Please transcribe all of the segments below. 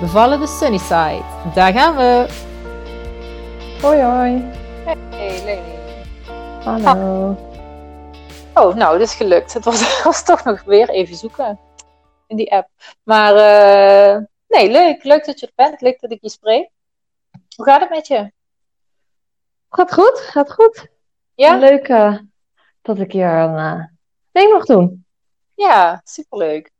Bevallen de sunny side. Daar gaan we. Hoi hoi. Hey Leni. Hallo. Oh, nou, dit is gelukt. Het was toch nog weer even zoeken in die app. Maar nee, leuk. Leuk dat je er bent. Leuk dat ik je spreek. Hoe gaat het met je? Gaat goed. Gaat goed. Ja? Leuk dat ik hier een ding mag doen. Ja, superleuk.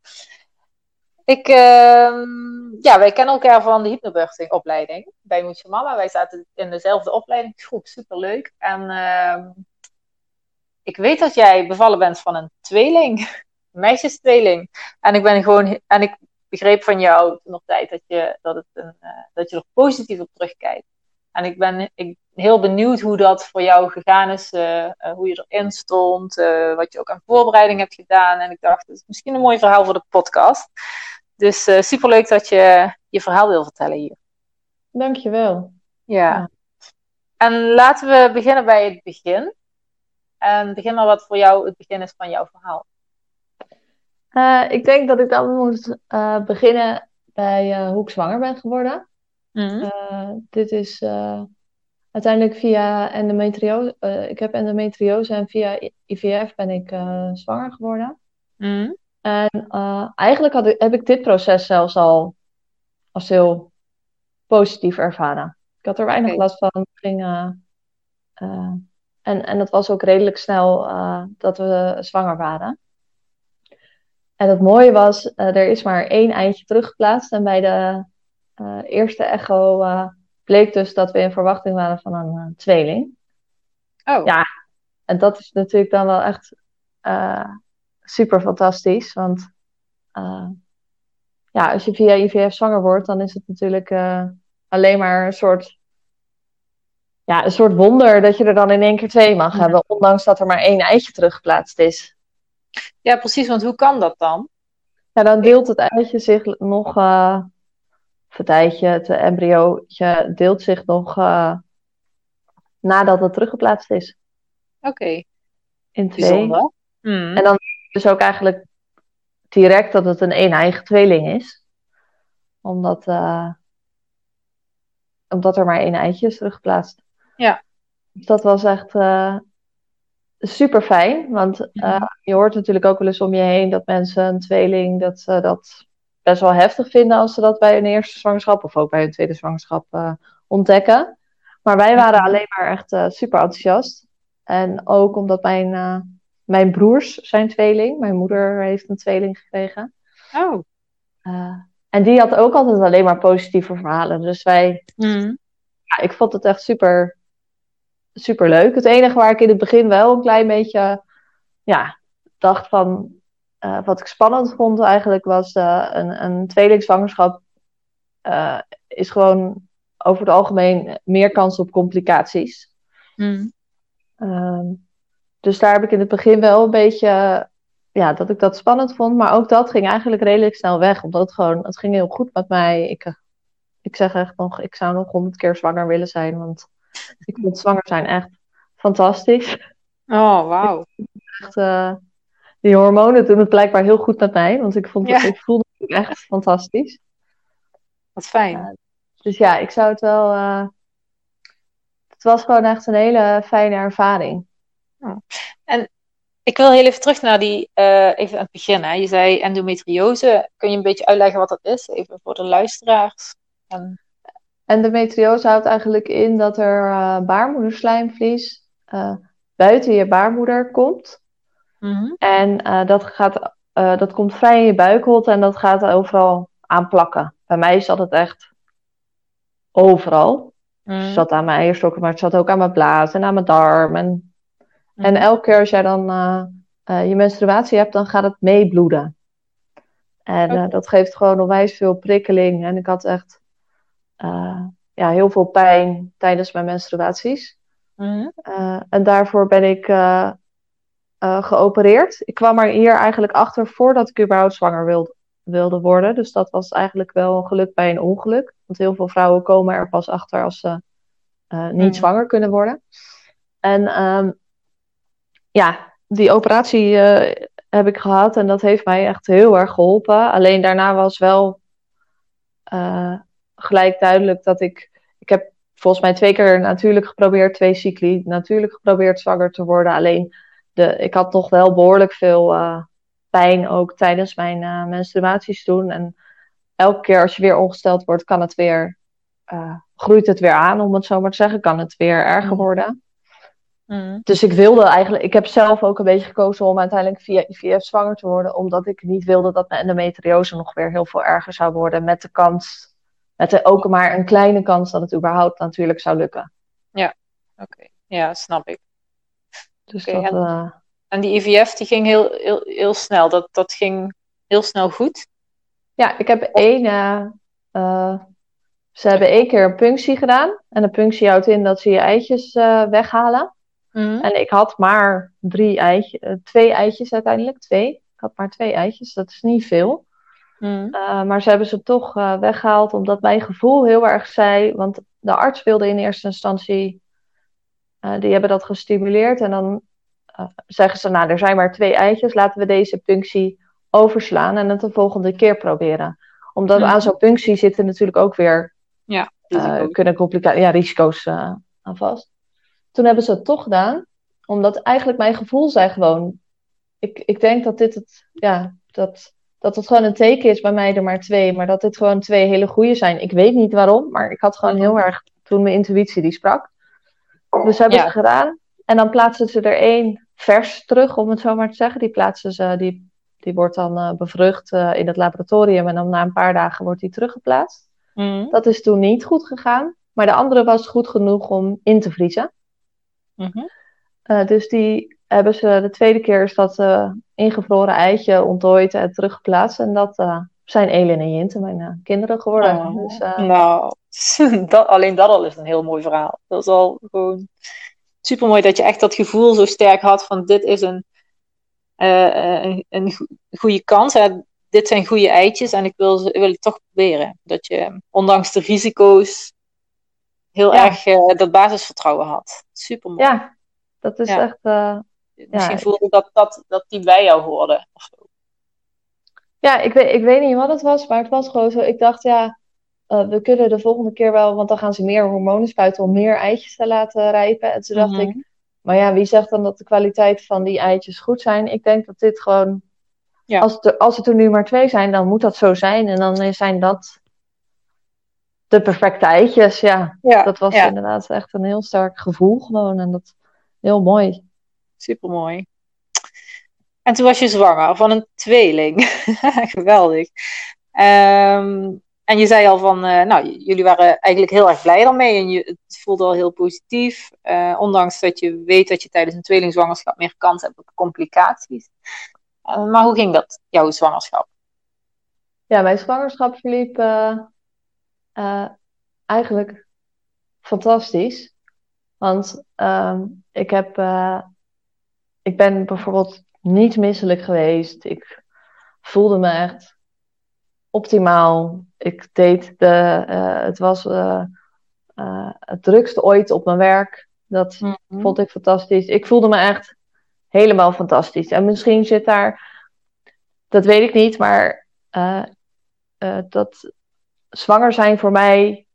Wij kennen elkaar van de HypnoBirthing opleiding bij Muitje Mama. Wij zaten in dezelfde opleidingsgroep, superleuk. En ik weet dat jij bevallen bent van een tweeling, een meisjestweeling. En ik begreep van jou toen op tijd dat je er positief op terugkijkt. En ik ben heel benieuwd hoe dat voor jou gegaan is, hoe je erin stond, wat je ook aan voorbereiding hebt gedaan. En ik dacht, dat is misschien een mooi verhaal voor de podcast. Dus superleuk dat je je verhaal wil vertellen hier. Dankjewel. Ja. En laten we beginnen bij het begin. En begin maar wat voor jou het begin is van jouw verhaal. Ik denk dat ik dan moet beginnen bij hoe ik zwanger ben geworden. Mm-hmm. Dit is uiteindelijk via endometriose. Ik heb endometriose en via IVF ben ik zwanger geworden. Mm-hmm. En eigenlijk heb ik dit proces zelfs al als heel positief ervaren. Ik had er weinig last van. En dat was ook redelijk snel dat we zwanger waren. En het mooie was, er is maar 1 eindje teruggeplaatst. En bij de eerste echo bleek dus dat we in verwachting waren van een tweeling. Oh. Ja, en dat is natuurlijk dan wel echt super fantastisch. Want als je via IVF zwanger wordt, dan is het natuurlijk alleen maar een soort wonder dat je er dan in 1 keer 2 mag hebben. Ondanks dat er maar 1 eitje teruggeplaatst is. Ja, precies. Want hoe kan dat dan? Ja, dan deelt het eitje zich nog... het eitje, het embryootje deelt zich nog nadat het teruggeplaatst is. Oké. In 2. Bijzonder. Mm. En dan dus ook eigenlijk direct dat het een eigen tweeling is. Omdat er maar 1 eitje is teruggeplaatst. Ja. Dus dat was echt super fijn. Want je hoort natuurlijk ook wel eens om je heen dat mensen een tweeling, dat ze dat best wel heftig vinden als ze dat bij hun eerste zwangerschap of ook bij hun tweede zwangerschap ontdekken. Maar wij waren alleen maar echt super enthousiast. En ook omdat mijn broers zijn tweeling. Mijn moeder heeft een tweeling gekregen. Oh. En die had ook altijd alleen maar positieve verhalen. Dus ik vond het echt super, super leuk. Het enige waar ik in het begin wel een klein beetje dacht van... wat ik spannend vond eigenlijk was... een tweelingzwangerschap... is gewoon... over het algemeen... meer kans op complicaties. Mm. Dus daar heb ik in het begin wel een beetje... dat ik dat spannend vond. Maar ook dat ging eigenlijk redelijk snel weg. Omdat het ging heel goed met mij. Ik zeg echt nog... ik zou nog 100 keer zwanger willen zijn. Want ik vond zwanger zijn echt... fantastisch. Oh, wauw. Echt... die hormonen doen het blijkbaar heel goed met mij. Want ik voelde het echt fantastisch. Wat fijn. Dus ik zou het wel... het was gewoon echt een hele fijne ervaring. Oh. En ik wil heel even terug naar die... even aan het begin. Hè. Je zei endometriose. Kun je een beetje uitleggen wat dat is? Even voor de luisteraars. Endometriose houdt eigenlijk in dat er baarmoederslijmvlies... buiten je baarmoeder komt... Mm-hmm. En dat komt vrij in je buikholte en dat gaat overal aanplakken. Bij mij zat het echt overal. Mm-hmm. Het zat aan mijn eierstokken, maar het zat ook aan mijn blaas en aan mijn darm. En elke keer als jij dan je menstruatie hebt, dan gaat het meebloeden. En dat geeft gewoon onwijs veel prikkeling. En ik had echt heel veel pijn tijdens mijn menstruaties. Mm-hmm. En daarvoor ben ik geopereerd. Ik kwam er hier eigenlijk achter voordat ik überhaupt zwanger wilde worden. Dus dat was eigenlijk wel een geluk bij een ongeluk. Want heel veel vrouwen komen er pas achter als ze niet zwanger kunnen worden. En die operatie heb ik gehad. En dat heeft mij echt heel erg geholpen. Alleen daarna was wel gelijk duidelijk dat ik heb volgens mij 2 keer natuurlijk geprobeerd, 2 cycli. Natuurlijk geprobeerd zwanger te worden. Alleen ik had nog wel behoorlijk veel pijn ook tijdens mijn menstruaties toen. En elke keer als je weer ongesteld wordt, kan het weer groeit het weer aan, om het zo maar te zeggen. Kan het weer erger worden. Mm. Dus ik wilde eigenlijk... Ik heb zelf ook een beetje gekozen om uiteindelijk via IVF zwanger te worden. Omdat ik niet wilde dat mijn endometriose nog weer heel veel erger zou worden. Met de kans... Met ook maar een kleine kans dat het überhaupt natuurlijk zou lukken. Ja, oké. Ja, snap ik. Dus dat, en die IVF die ging heel snel. Dat ging heel snel goed? Ja, ik heb 1... ze hebben 1 keer een punctie gedaan. En een punctie houdt in dat ze je eitjes weghalen. Mm. En ik had maar 2 eitjes uiteindelijk. 2. Ik had maar 2 eitjes. Dat is niet veel. Mm. Maar ze hebben ze toch weggehaald. Omdat mijn gevoel heel erg zei... Want de arts wilde in eerste instantie... die hebben dat gestimuleerd. En dan zeggen ze... Nou, er zijn maar 2 eitjes. Laten we deze punctie overslaan. En het de volgende keer proberen. Omdat aan zo'n punctie zitten natuurlijk ook weer... Ja, kunnen complicaties... Ja, risico's aan vast. Toen hebben ze het toch gedaan. Omdat eigenlijk mijn gevoel zei gewoon... Ik denk dat dit het... Ja, dat het gewoon een teken is bij mij er maar 2. Maar dat dit gewoon 2 hele goede zijn. Ik weet niet waarom. Maar ik had gewoon heel erg... Toen mijn intuïtie die sprak. Dus hebben ze gedaan. En dan plaatsen ze er 1 vers terug. Om het zo maar te zeggen. Die plaatsen ze... Die wordt dan bevrucht in het laboratorium. En dan na een paar dagen wordt die teruggeplaatst. Mm. Dat is toen niet goed gegaan. Maar de andere was goed genoeg om in te vriezen. Mm-hmm. Dus die hebben ze de 2e keer is dat ingevroren eitje ontdooid en teruggeplaatst. En dat zijn Elin en Jinte mijn kinderen geworden. Oh. Dus, nou, alleen dat al is een heel mooi verhaal. Dat is al gewoon supermooi dat je echt dat gevoel zo sterk had van dit is een goede kans. Hè? Dit zijn goede eitjes en ik wil het toch proberen. Dat je ondanks de risico's heel erg dat basisvertrouwen had. Supermooi. Ja, dat is echt... Misschien voelde dat die bij jou hoorden. Ja, ik weet niet wat het was, maar het was gewoon zo. Ik dacht, we kunnen de volgende keer wel... Want dan gaan ze meer hormonen spuiten om meer eitjes te laten rijpen. En toen dacht ik... Maar ja, wie zegt dan dat de kwaliteit van die eitjes goed zijn? Ik denk dat dit gewoon... Ja. Als het er nu maar 2 zijn, dan moet dat zo zijn. En dan zijn dat de perfecte eitjes, ja. Dat was inderdaad echt een heel sterk gevoel gewoon. En dat heel mooi. Supermooi. En toen was je zwanger van een tweeling. Geweldig. En je zei al van, jullie waren eigenlijk heel erg blij daarmee. En het voelde al heel positief. Ondanks dat je weet dat je tijdens een tweelingzwangerschap meer kans hebt op complicaties. Maar hoe ging dat, jouw zwangerschap? Ja, mijn zwangerschap verliep eigenlijk fantastisch. Want ik ben bijvoorbeeld niet misselijk geweest. Ik voelde me echt... optimaal. Ik deed het was het drukste ooit op mijn werk. Dat vond ik fantastisch. Ik voelde me echt helemaal fantastisch. En misschien zit daar, dat weet ik niet, maar dat zwanger zijn voor mij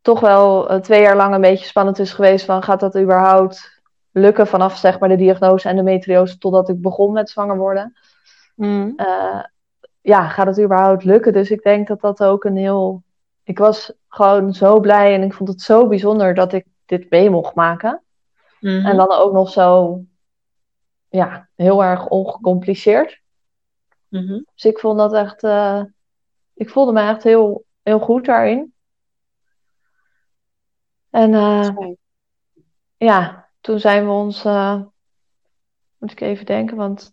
toch wel 2 jaar lang een beetje spannend is geweest van gaat dat überhaupt lukken vanaf zeg maar de diagnose endometriose totdat ik begon met zwanger worden. Gaat het überhaupt lukken? Dus ik denk dat ook een heel... Ik was gewoon zo blij en ik vond het zo bijzonder dat ik dit mee mocht maken. Mm-hmm. En dan ook nog zo... Ja, heel erg ongecompliceerd. Mm-hmm. Dus ik vond dat echt... ik voelde me echt heel, heel goed daarin. En toen zijn we ons... moet ik even denken, want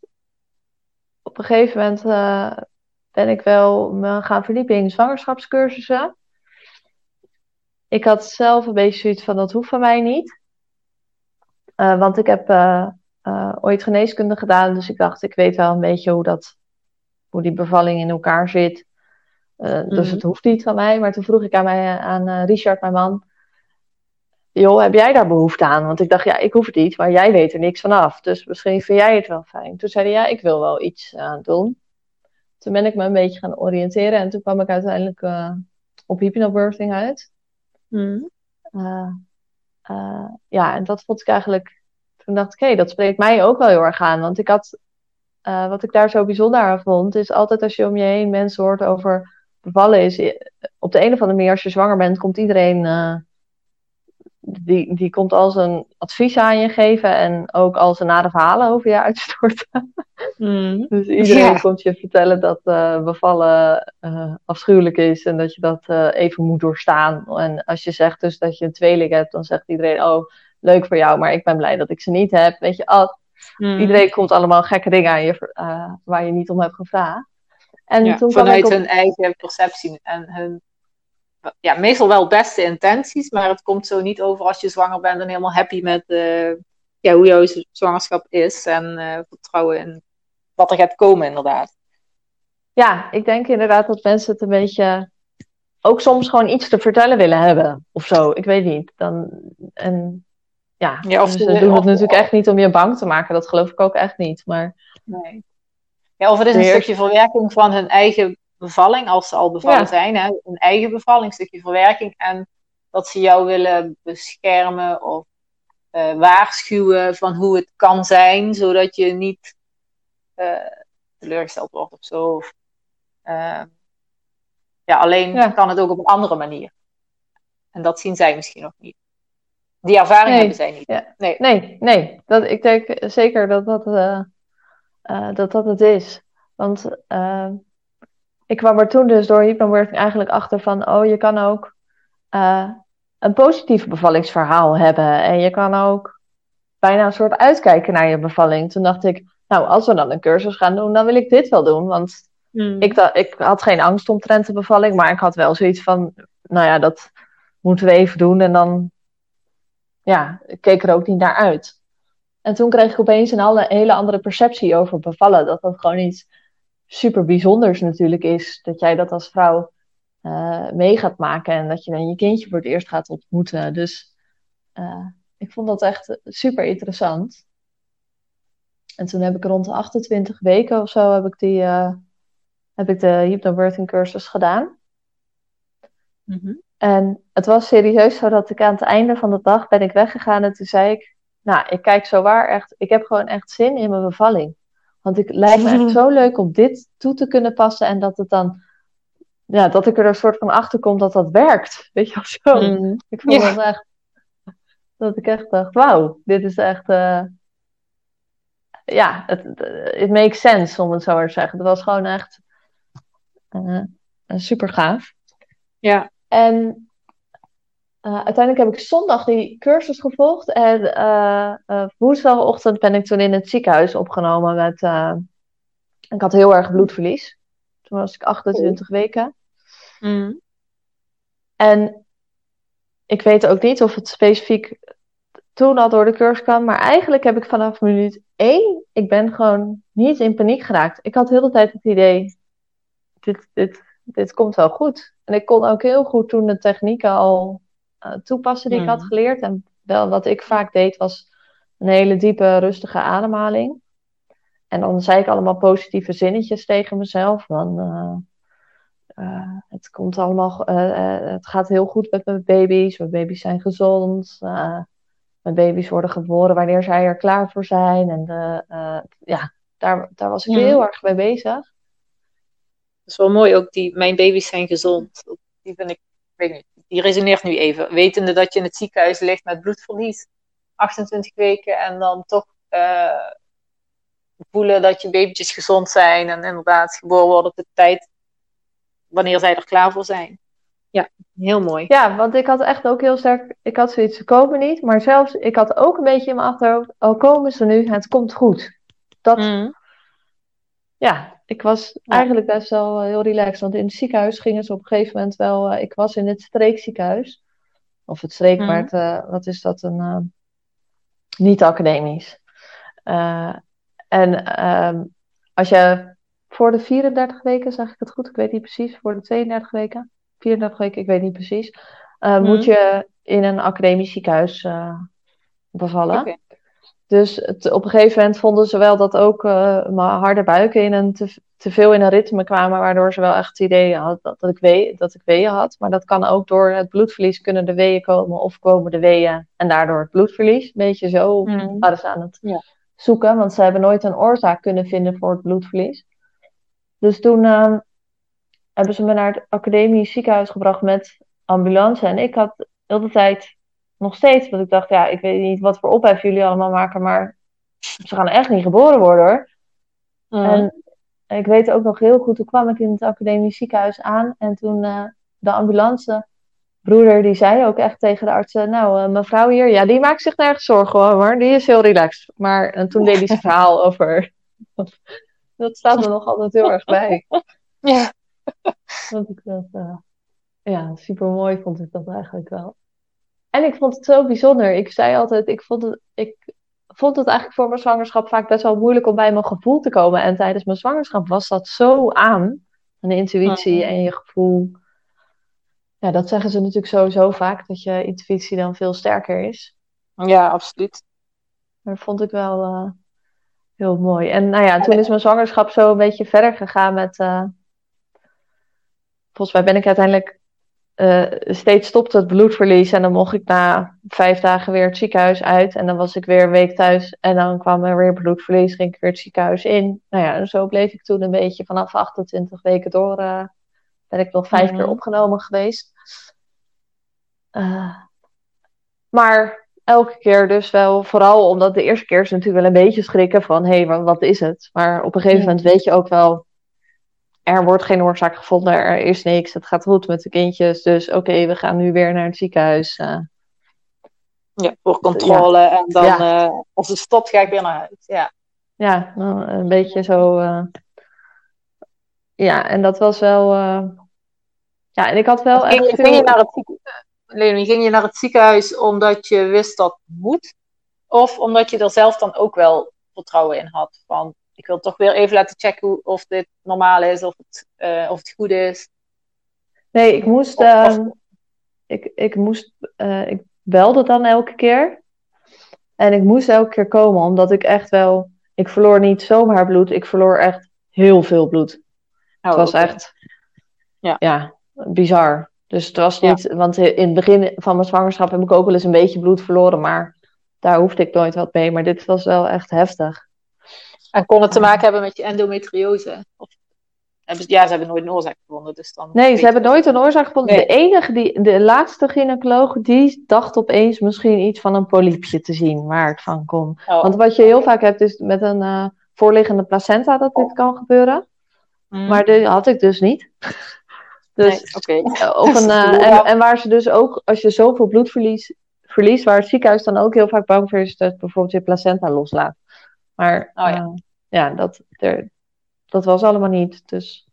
op een gegeven moment... ben ik wel gaan verdiepen in zwangerschapscursussen. Ik had zelf een beetje zoiets van, dat hoeft van mij niet. Want ik heb ooit geneeskunde gedaan. Dus ik dacht, ik weet wel een beetje hoe die bevalling in elkaar zit. Dus het hoeft niet van mij. Maar toen vroeg ik aan Richard, mijn man. Joh, heb jij daar behoefte aan? Want ik dacht, ja, ik hoef het niet. Maar jij weet er niks vanaf. Dus misschien vind jij het wel fijn. Toen zei hij, ja, ik wil wel iets aan doen. Toen ben ik me een beetje gaan oriënteren. En toen kwam ik uiteindelijk op hypnobirthing uit. Ja, en dat vond ik eigenlijk... Toen dacht ik, hé, dat spreekt mij ook wel heel erg aan. Want ik had... wat ik daar zo bijzonder aan vond... is altijd als je om je heen mensen hoort over... bevallen is... op de een of andere manier, als je zwanger bent... komt iedereen... die komt al zijn advies aan je geven... en ook al zijn nare verhalen over je uitstorten. Dus iedereen komt je vertellen dat bevallen afschuwelijk is... en dat je dat even moet doorstaan. En als je zegt dus dat je een tweeling hebt... dan zegt iedereen, oh, leuk voor jou... maar ik ben blij dat ik ze niet heb. Weet je, iedereen komt allemaal gekke dingen aan je... waar je niet om hebt gevraagd. En ja, toen vanuit hun eigen perceptie en hun... Ja, meestal wel beste intenties, maar het komt zo niet over als je zwanger bent en helemaal happy met hoe jouw zwangerschap is en vertrouwen in wat er gaat komen inderdaad. Ja, ik denk inderdaad dat mensen het een beetje ook soms gewoon iets te vertellen willen hebben of zo. Ik weet niet. Doen het natuurlijk echt niet om je bang te maken. Dat geloof ik ook echt niet. Maar... Nee. Ja, of het is een stukje verwerking van hun eigen... bevalling, als ze al bevallen zijn, hè? Een eigen bevalling, een stukje verwerking en dat ze jou willen beschermen of waarschuwen van hoe het kan zijn, zodat je niet teleurgesteld wordt of zo. Kan het ook op een andere manier. En dat zien zij misschien nog niet. Die ervaring hebben zij niet. Ja. Nee. Ik denk zeker dat het is. Want ik kwam er toen dus door hypnobirthing eigenlijk achter van... oh, je kan ook een positief bevallingsverhaal hebben. En je kan ook bijna een soort uitkijken naar je bevalling. Toen dacht ik, nou, als we dan een cursus gaan doen... dan wil ik dit wel doen. Want ik had geen angst omtrent de bevalling... maar ik had wel zoiets van... nou ja, dat moeten we even doen. En dan... ja, ik keek er ook niet naar uit. En toen kreeg ik opeens een hele andere perceptie over bevallen. Dat gewoon iets... super bijzonders natuurlijk is dat jij dat als vrouw mee gaat maken en dat je dan je kindje voor het eerst gaat ontmoeten. Dus ik vond dat echt super interessant. En toen heb ik rond de 28 weken of zo heb ik de hypnobirthing cursus gedaan. En het was serieus zo dat ik aan het einde van de dag ben ik weggegaan en toen zei ik, nou, ik kijk zowaar echt, ik heb gewoon echt zin in mijn bevalling. Want het lijkt me echt zo leuk om dit toe te kunnen passen. En dat het dan... ja, dat ik er een soort van achter kom dat dat werkt. Weet je wel zo. Ik vond dat echt... dat ik echt dacht, wauw. Dit is echt... it makes sense, om het zo maar te zeggen. Het was gewoon echt... super gaaf. Ja. En... uiteindelijk heb ik zondag die cursus gevolgd. En woensdagochtend ben ik toen in het ziekenhuis opgenomen. Ik had heel erg bloedverlies. Toen was ik 28 weken. En ik weet ook niet of het specifiek toen al door de cursus kwam. Maar eigenlijk heb ik vanaf minuut 1... ik ben gewoon niet in paniek geraakt. Ik had de hele tijd het idee... dit komt wel goed. En ik kon ook heel goed toen de technieken al... toepassen die ik had geleerd. En wel wat ik vaak deed was een hele diepe, rustige ademhaling. En dan zei ik allemaal positieve zinnetjes tegen mezelf. Van, het komt allemaal... het gaat heel goed met mijn baby's. Mijn baby's zijn gezond. Mijn baby's worden geboren wanneer zij er klaar voor zijn. En daar was ik heel erg mee bezig. Dat is wel mooi ook, die mijn baby's zijn gezond. Die vind ik... Die resoneert nu even. Wetende dat je in het ziekenhuis ligt met bloedverlies. 28 weken. En dan toch voelen dat je babytjes gezond zijn. En inderdaad geboren worden op de tijd. Wanneer zij er klaar voor zijn. Ja, heel mooi. Ja, want ik had echt ook heel sterk... Ik had zoiets, ze komen niet. Maar zelfs, ik had ook een beetje in mijn achterhoofd... al komen ze nu, het komt goed. Dat... Ja, ik was eigenlijk best wel heel relaxed. Want in het ziekenhuis gingen ze op een gegeven moment wel... ik was in het streekziekenhuis. Of het streekpaard, wat is dat? Een niet-academisch. Als je voor de 34 weken, zeg ik het goed? Ik weet niet precies. Voor de 32 weken, 34 weken, ik weet niet precies. Moet je in een academisch ziekenhuis bevallen. Okay. Dus op een gegeven moment vonden ze wel dat ook harde buiken in een te veel in een ritme kwamen, waardoor ze wel echt het idee had dat ik weeën had. Maar dat kan ook door het bloedverlies kunnen de weeën komen, of komen de weeën en daardoor het bloedverlies. Een beetje zo waren ze aan het zoeken, want ze hebben nooit een oorzaak kunnen vinden voor het bloedverlies. Dus toen hebben ze me naar het academisch ziekenhuis gebracht met ambulance. En ik had heel de tijd nog steeds, want ik dacht, ja, ik weet niet wat voor ophef jullie allemaal maken, maar ze gaan echt niet geboren worden, hoor. En ik weet ook nog heel goed, toen kwam ik in het academisch ziekenhuis aan. En toen de ambulancebroeder, die zei ook echt tegen de artsen, nou, mevrouw hier, ja, die maakt zich nergens zorgen hoor. Die is heel relaxed. Maar en toen deed hij zijn verhaal over... Dat staat me nog altijd heel erg bij. Ja. Want ik dacht, super mooi vond ik dat eigenlijk wel. En ik vond het zo bijzonder. Ik zei altijd, ik vond het eigenlijk voor mijn zwangerschap vaak best wel moeilijk om bij mijn gevoel te komen. En tijdens mijn zwangerschap was dat zo aan. Een intuïtie en je gevoel. Ja, dat zeggen ze natuurlijk sowieso vaak. Dat je intuïtie dan veel sterker is. Ja, absoluut. Dat vond ik wel heel mooi. En nou ja, toen is mijn zwangerschap zo een beetje verder gegaan met... volgens mij ben ik uiteindelijk... steeds stopte het bloedverlies en dan mocht ik na 5 dagen weer het ziekenhuis uit. En dan was ik weer een week thuis en dan kwam er weer bloedverlies, ging ik weer het ziekenhuis in. Nou ja, en zo bleef ik toen een beetje vanaf 28 weken door. Ben ik nog 5 keer opgenomen geweest. Maar elke keer dus wel, vooral omdat de eerste keer is natuurlijk wel een beetje schrikken van, hé, wat is het? Maar op een gegeven moment weet je ook wel, er wordt geen oorzaak gevonden, er is niks, het gaat goed met de kindjes, dus oké, we gaan nu weer naar het ziekenhuis. Ja, voor controle en dan als het stopt ga ik weer naar huis. Ja, een beetje zo. En dat was wel... en ik had wel... Dus echt ging je naar het ziekenhuis omdat je wist dat het moet? Of omdat je er zelf dan ook wel vertrouwen in had van... Ik wil toch weer even laten checken of dit normaal is, of het goed is. Nee, ik moest... ik belde dan elke keer. En ik moest elke keer komen, omdat ik echt wel... Ik verloor niet zomaar bloed, ik verloor echt heel veel bloed. Het was echt... Ja, bizar. Dus het was niet... Want in het begin van mijn zwangerschap heb ik ook wel eens een beetje bloed verloren, maar daar hoefde ik nooit wat mee. Maar dit was wel echt heftig. En kon het te maken hebben met je endometriose? Ze hebben nooit een oorzaak gevonden. Dus dan ze hebben nooit een oorzaak gevonden. Nee. De laatste gynaecoloog, die dacht opeens misschien iets van een polypje te zien waar het van kon. Oh. Want wat je heel vaak hebt is met een voorliggende placenta dat dit kan gebeuren. Maar die had ik dus niet. Dus, nee, oké. En waar ze dus ook, als je zoveel bloed verliest, waar het ziekenhuis dan ook heel vaak bang voor is, dat bijvoorbeeld je placenta loslaat. Maar dat was allemaal niet. Dus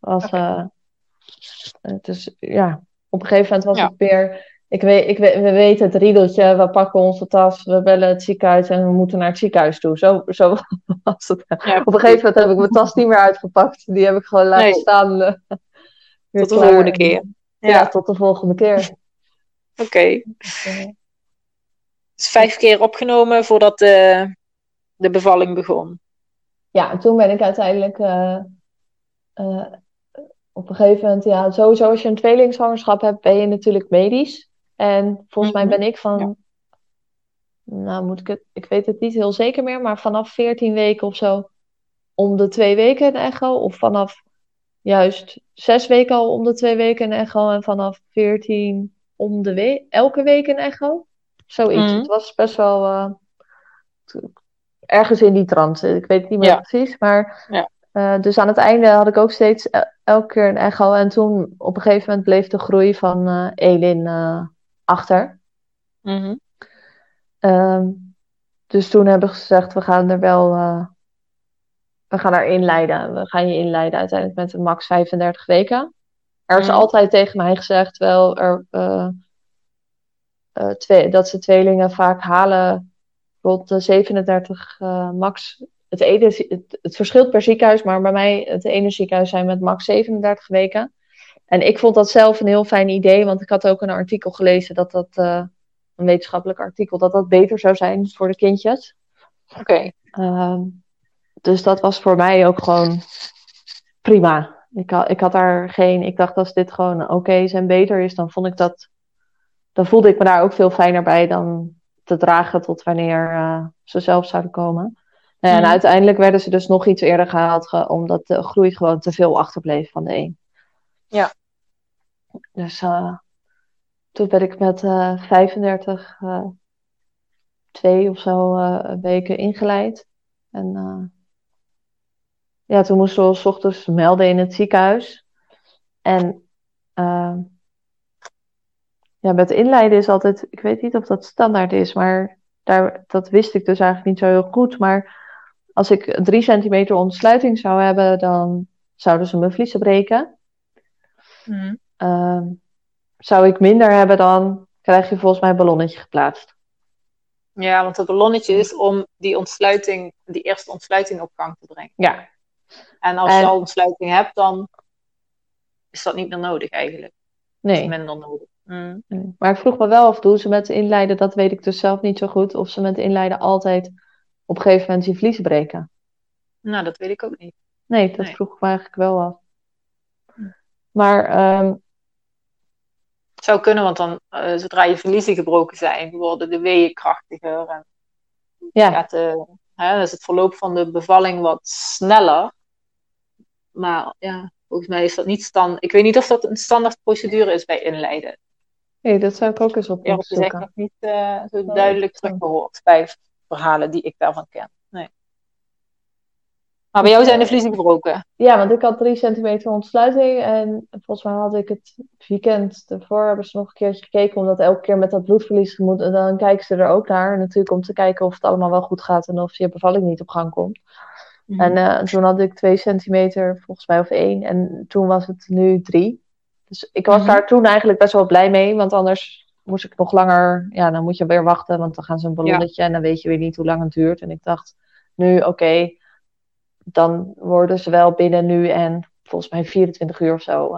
op een gegeven moment was het weer... We weten het riedeltje, we pakken onze tas, we bellen het ziekenhuis en we moeten naar het ziekenhuis toe. Zo was het. Ja, op een gegeven moment heb ik mijn tas niet meer uitgepakt. Die heb ik gewoon laten staan. Tot de volgende keer. Ja, tot de volgende keer. Oké. Dus 5 keer opgenomen voordat de bevalling begon. Ja, toen ben ik uiteindelijk op een gegeven moment... Ja, sowieso als je een tweelingzwangerschap hebt, ben je natuurlijk medisch. En volgens mij ben ik van... Ja. Nou, ik weet het niet heel zeker meer, maar vanaf 14 weken of zo om de 2 weken een echo. Of vanaf juist 6 weken al om de 2 weken een echo. En vanaf 14 om de elke week een echo. Zoiets. Het was best wel... ergens in die trant. Ik weet het niet meer precies. Maar, dus aan het einde had ik ook steeds elke keer een echo. En toen op een gegeven moment bleef de groei van Elin achter. Dus toen hebben we gezegd, we gaan haar inleiden. We gaan je inleiden uiteindelijk met max 35 weken. Er is altijd tegen mij gezegd, dat ze tweelingen vaak halen rond de 37 max. Het verschilt per ziekenhuis, maar bij mij het ene ziekenhuis zijn met max 37 weken. En ik vond dat zelf een heel fijn idee, want ik had ook een artikel gelezen een wetenschappelijk artikel, dat dat beter zou zijn voor de kindjes. Oké. Dus dat was voor mij ook gewoon prima. Ik dacht, als dit gewoon oké is en beter is, dan voelde ik me daar ook veel fijner bij dan te dragen tot wanneer ze zelf zouden komen. En uiteindelijk werden ze dus nog iets eerder gehaald, omdat de groei gewoon te veel achterbleef van de een. Ja. Dus toen ben ik met 32 of zo weken ingeleid. En toen moesten we ons 's ochtends melden in het ziekenhuis. En met inleiden is altijd... Ik weet niet of dat standaard is, maar dat wist ik dus eigenlijk niet zo heel goed. Maar als ik 3 centimeter ontsluiting zou hebben, dan zouden ze mijn vliezen breken. Zou ik minder hebben, dan krijg je volgens mij een ballonnetje geplaatst. Ja, want dat ballonnetje is om die eerste ontsluiting op gang te brengen. Ja. En als je al ontsluiting hebt, dan is dat niet meer nodig eigenlijk. Nee. Dat is minder nodig. Nee. Maar ik vroeg me wel af, doen ze met inleiden, dat weet ik dus zelf niet zo goed, of ze met inleiden altijd op een gegeven moment die vliezen breken. Nou, dat weet ik ook niet. Nee, dat vroeg ik me eigenlijk wel af. Maar... Het zou kunnen, want dan zodra je verliezen gebroken zijn, worden de weeën krachtiger. En dan is het verloop van de bevalling wat sneller. Maar ja, volgens mij is dat niet standaard. Ik weet niet of dat een standaard procedure is bij inleiden. Nee, dat zou ik ook eens op moeten zoeken. Ik heb nog niet zo duidelijk teruggehoord bij verhalen die ik daarvan ken. Nee. Maar bij jou zijn de vliezen gebroken. Ja, want ik had 3 centimeter ontsluiting. En volgens mij had ik het weekend ervoor hebben ze nog een keertje gekeken. Omdat elke keer met dat bloedverlies moet. En dan kijken ze er ook naar. Natuurlijk om te kijken of het allemaal wel goed gaat. En of je bevalling niet op gang komt. Mm-hmm. En toen had ik 2 centimeter volgens mij of 1. En toen was het nu 3. Dus ik was daar toen eigenlijk best wel blij mee. Want anders moest ik nog langer. Ja, dan moet je weer wachten. Want dan gaan ze een ballonnetje. Ja. En dan weet je weer niet hoe lang het duurt. En ik dacht nu oké. Dan worden ze wel binnen nu en volgens mij 24 uur of zo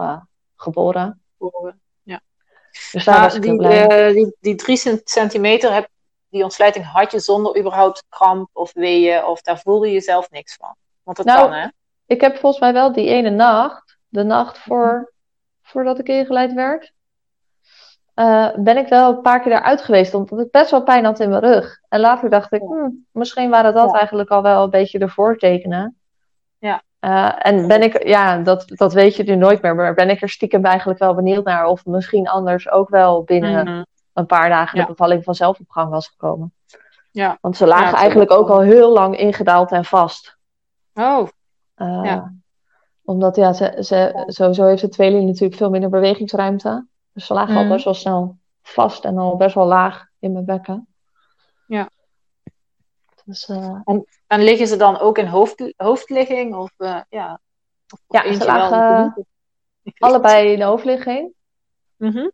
geboren. Ja. Dus daar was ik heel blij mee. Die 3 centimeter, die ontsluiting had je zonder überhaupt kramp of weeën, of daar voelde je zelf niks van. Want dat kan, hè? Ik heb volgens mij wel die ene nacht, de nacht voordat ik ingeleid werd, ben ik wel een paar keer eruit geweest, omdat ik best wel pijn had in mijn rug. En later dacht ik, misschien waren dat eigenlijk al wel een beetje de voortekenen. Ja. En ben ik, dat weet je nu nooit meer, maar ben ik er stiekem eigenlijk wel benieuwd naar of misschien anders ook wel binnen een paar dagen de bevalling vanzelf op gang was gekomen. Ja. Want ze lagen eigenlijk ook al heel lang ingedaald en vast. Oh. Omdat sowieso heeft de tweeling natuurlijk veel minder bewegingsruimte. Dus ze lagen al best wel snel vast en al best wel laag in mijn bekken. Ja. Dus, en liggen ze dan ook in hoofdligging? Of ze lagen allebei in de hoofdligging. Mm-hmm.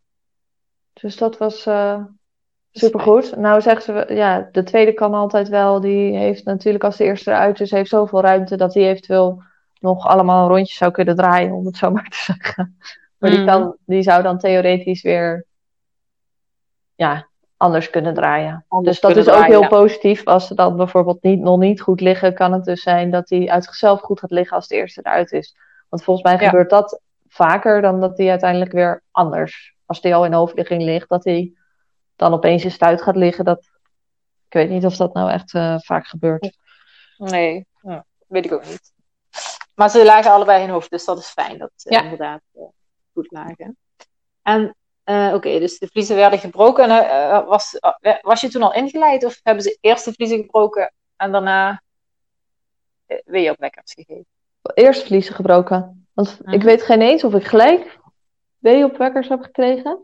Dus dat was supergoed. Nou zeggen ze, de tweede kan altijd wel. Die heeft natuurlijk als de eerste eruit is, heeft zoveel ruimte dat die eventueel nog allemaal rondjes zou kunnen draaien, om het zo maar te zeggen. Maar die zou dan theoretisch weer anders kunnen draaien. Ook heel positief. Als ze dan bijvoorbeeld nog niet goed liggen, kan het dus zijn dat die uit zichzelf goed gaat liggen als de eerste eruit is. Want volgens mij gebeurt dat vaker dan dat die uiteindelijk weer anders. Als die al in de hoofdligging ligt, dat die dan opeens in stuit gaat liggen. Ik weet niet of dat nou echt vaak gebeurt. Nee, weet ik ook niet. Maar ze lagen allebei in hoofd, dus dat is fijn. Dat inderdaad... goed lagen. En dus de vliezen werden gebroken. Was je toen al ingeleid of hebben ze eerst de vliezen gebroken en daarna weer opwekkers gegeven? Eerst vliezen gebroken. Want ik weet geen eens of ik gelijk weeopwekkers heb gekregen.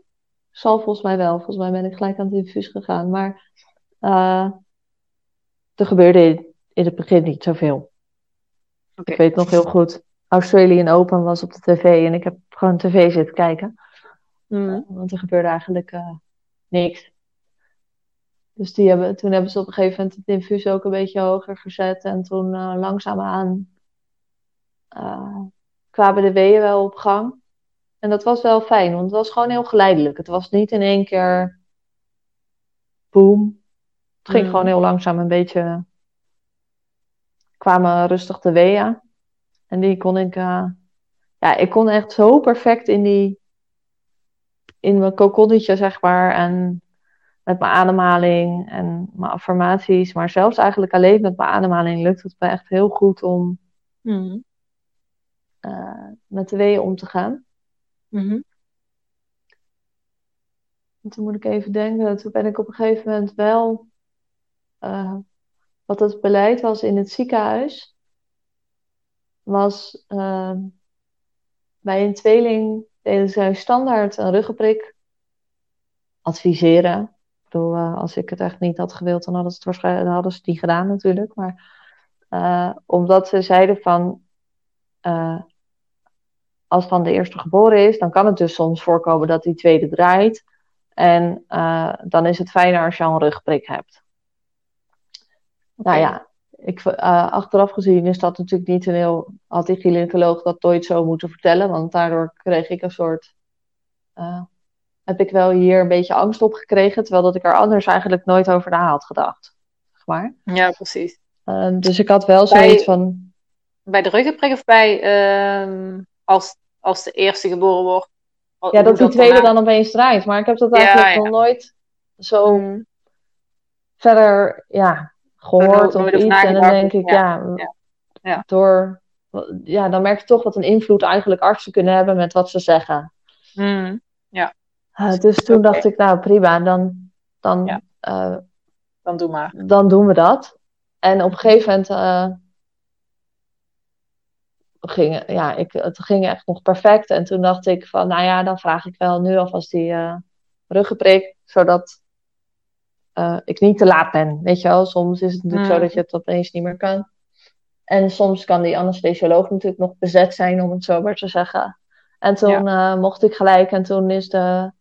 Zal volgens mij wel. Volgens mij ben ik gelijk aan het infuus gegaan. Maar er gebeurde in het begin niet zoveel. Okay. Ik weet nog heel goed. Australian Open was op de tv en ik heb gewoon tv zitten kijken. Want er gebeurde eigenlijk niks. Dus toen hebben ze op een gegeven moment het infuus ook een beetje hoger gezet. En toen langzaamaan kwamen de weeën wel op gang. En dat was wel fijn, want het was gewoon heel geleidelijk. Het was niet in één keer... boom. Het ging gewoon heel langzaam een beetje... kwamen rustig de weeën. En die kon ik... ik kon echt zo perfect in mijn kokonnetje, zeg maar. En met mijn ademhaling en mijn affirmaties. Maar zelfs eigenlijk alleen met mijn ademhaling lukt het me echt heel goed om met de weeën om te gaan. Mm-hmm. En toen moet ik even denken. Toen ben ik op een gegeven moment wel... wat het beleid was in het ziekenhuis... was... bij een tweeling deden zij standaard een ruggenprik adviseren. Ik bedoel, als ik het echt niet had gewild, dan hadden ze het waarschijnlijk niet gedaan natuurlijk. Maar omdat ze zeiden van, als dan de eerste geboren is, dan kan het dus soms voorkomen dat die tweede draait. En dan is het fijner als je al een ruggenprik hebt. Okay. Nou ja. Achteraf gezien is dat natuurlijk niet een heel... had die gynaecoloog dat nooit zo moeten vertellen. Want daardoor kreeg ik een soort... heb ik wel hier een beetje angst op gekregen. Terwijl dat ik er anders eigenlijk nooit over na had gedacht. Zeg maar. Ja, precies. Dus ik had wel zoiets van... Bij de ruggenprik of bij... als de eerste geboren wordt? Ja, dat die tweede dan opeens draait. Maar ik heb dat eigenlijk nog nooit zo verder... ja. gehoord of iets. En dan denk ik, dan merk je toch wat een invloed eigenlijk artsen kunnen hebben met wat ze zeggen. Mm, ja. Dus toen dacht ik, nou prima, dan doe maar. Dan doen we dat. En op een gegeven moment het ging echt nog perfect. En toen dacht ik van, nou ja, dan vraag ik wel nu alvast die ruggenprik, zodat ik niet te laat ben, weet je wel. Soms is het natuurlijk zo dat je het opeens niet meer kan. En soms kan die anesthesioloog natuurlijk nog bezet zijn, om het zo maar te zeggen. En toen mocht ik gelijk. En toen is de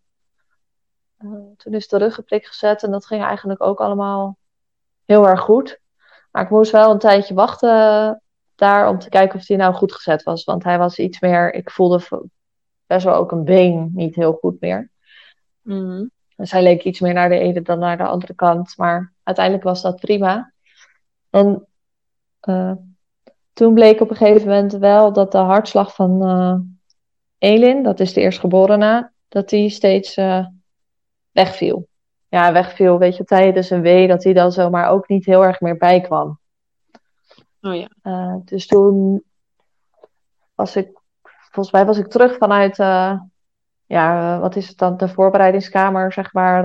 ruggenprik gezet. En dat ging eigenlijk ook allemaal heel erg goed. Maar ik moest wel een tijdje wachten daar om te kijken of die nou goed gezet was. Want hij was iets meer... Ik voelde best wel ook een been niet heel goed meer. Mm. Dus hij leek iets meer naar de ene dan naar de andere kant. Maar uiteindelijk was dat prima. En toen bleek op een gegeven moment wel dat de hartslag van Elin, dat is de eerstgeborene, dat die steeds wegviel. Ja, wegviel, weet je, tijdens een wee, dat die dan zomaar ook niet heel erg meer bijkwam. Oh ja. Dus toen was ik terug vanuit... wat is het dan? De voorbereidingskamer, zeg maar,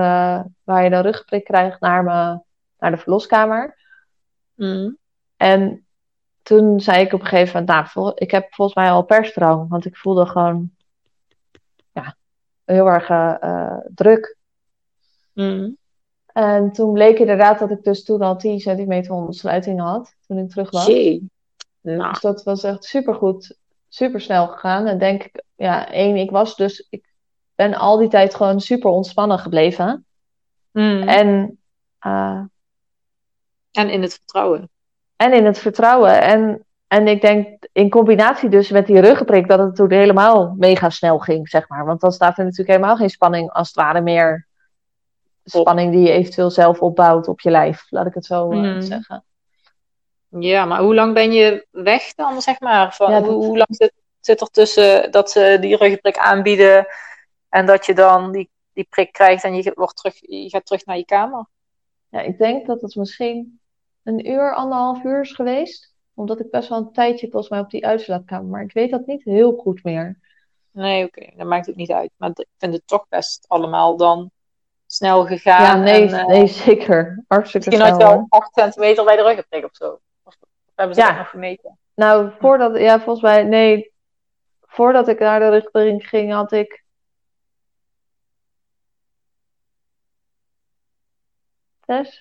waar je de ruggenprik krijgt naar de verloskamer. Mm. En toen zei ik op een gegeven moment, nou, ik heb volgens mij al persdrang, want ik voelde gewoon heel erg druk. Mm. En toen bleek inderdaad dat ik dus toen al 10 centimeter ontsluiting had, toen ik terug was. Nou. Dus dat was echt supergoed, supersnel gegaan. En denk ik, ik ben al die tijd gewoon super ontspannen gebleven. Mm. En in het vertrouwen. En ik denk in combinatie dus met die ruggenprik dat het toen helemaal mega snel ging, zeg maar. Want dan staat er natuurlijk helemaal geen spanning, als het ware meer spanning die je eventueel zelf opbouwt op je lijf. Laat ik het zo zeggen. Ja, maar hoe lang ben je weg dan, zeg maar? Hoe lang zit er tussen dat ze die ruggenprik aanbieden... En dat je dan die prik krijgt en je gaat terug naar je kamer. Ja, ik denk dat het misschien 1 uur, 1,5 uur is geweest. Omdat ik best wel een tijdje volgens mij op die uitslaapkamer. Maar ik weet dat niet heel goed meer. Nee, oké. Dat maakt ook niet uit. Maar ik vind het toch best allemaal dan snel gegaan. Ja, nee, zeker. Hartstikke snel. Misschien had je wel 8 centimeter bij de ruggenprik of zo. Of hebben ze dat nog gemeten? Nou, voordat ik naar de ruggenprik ging had ik...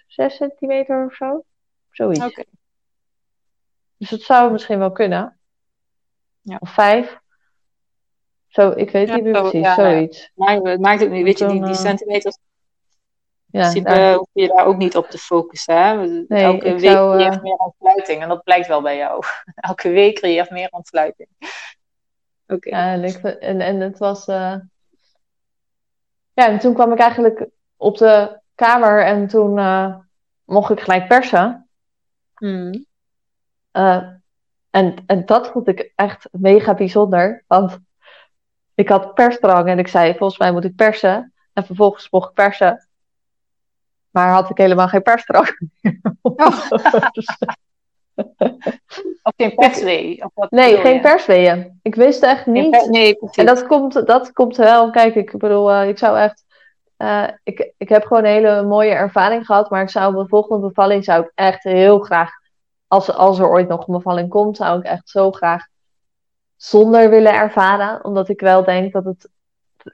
6 centimeter of zo. Zoiets. Okay. Dus dat zou misschien wel kunnen. Ja. Of 5. Zo, ik weet niet precies. Zoiets. Ja. Het maakt ook niet. Weet je, die centimeters Ja, dus daar hoef je daar ook niet op te focussen. Hè? Nee, elke week creëert meer ontsluiting. En dat blijkt wel bij jou. Elke week creëert meer ontsluiting. Oké. En het was... Ja, en toen kwam ik eigenlijk op de kamer. En toen mocht ik gelijk persen. Hmm. En dat vond ik echt mega bijzonder. Want ik had persdrang. En ik zei, volgens mij moet ik persen. En vervolgens mocht ik persen. Maar had ik helemaal geen persdrang. Of geen perswee? Nee, geen persweeën. Ik wist echt niet. En dat komt wel. Kijk, ik bedoel, ik zou echt... Ik heb gewoon een hele mooie ervaring gehad. Maar ik zou de volgende bevalling zou ik echt heel graag... Als er ooit nog een bevalling komt, zou ik echt zo graag zonder willen ervaren. Omdat ik wel denk dat het...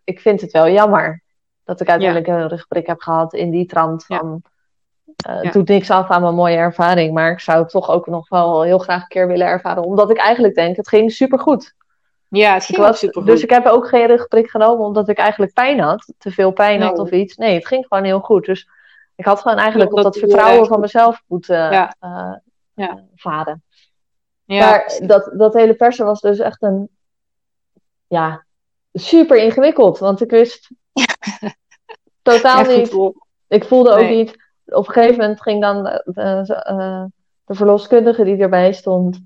Ik vind het wel jammer. Dat ik uiteindelijk een rugprik heb gehad in die trant van... Het doet niks af aan mijn mooie ervaring. Maar ik zou het toch ook nog wel heel graag een keer willen ervaren. Omdat ik eigenlijk denk, het ging supergoed. Ja, het ging supergoed. Dus ik heb ook geen rugprik genomen omdat ik eigenlijk pijn had. Te veel pijn had of iets. Nee, het ging gewoon heel goed. Dus ik had gewoon eigenlijk op dat vertrouwen van mezelf moeten varen. Ja, maar dat hele persen was dus echt een... Ja, super ingewikkeld. Want ik wist... Totaal niet. Ik voelde ook niet. Op een gegeven moment ging dan de verloskundige die erbij stond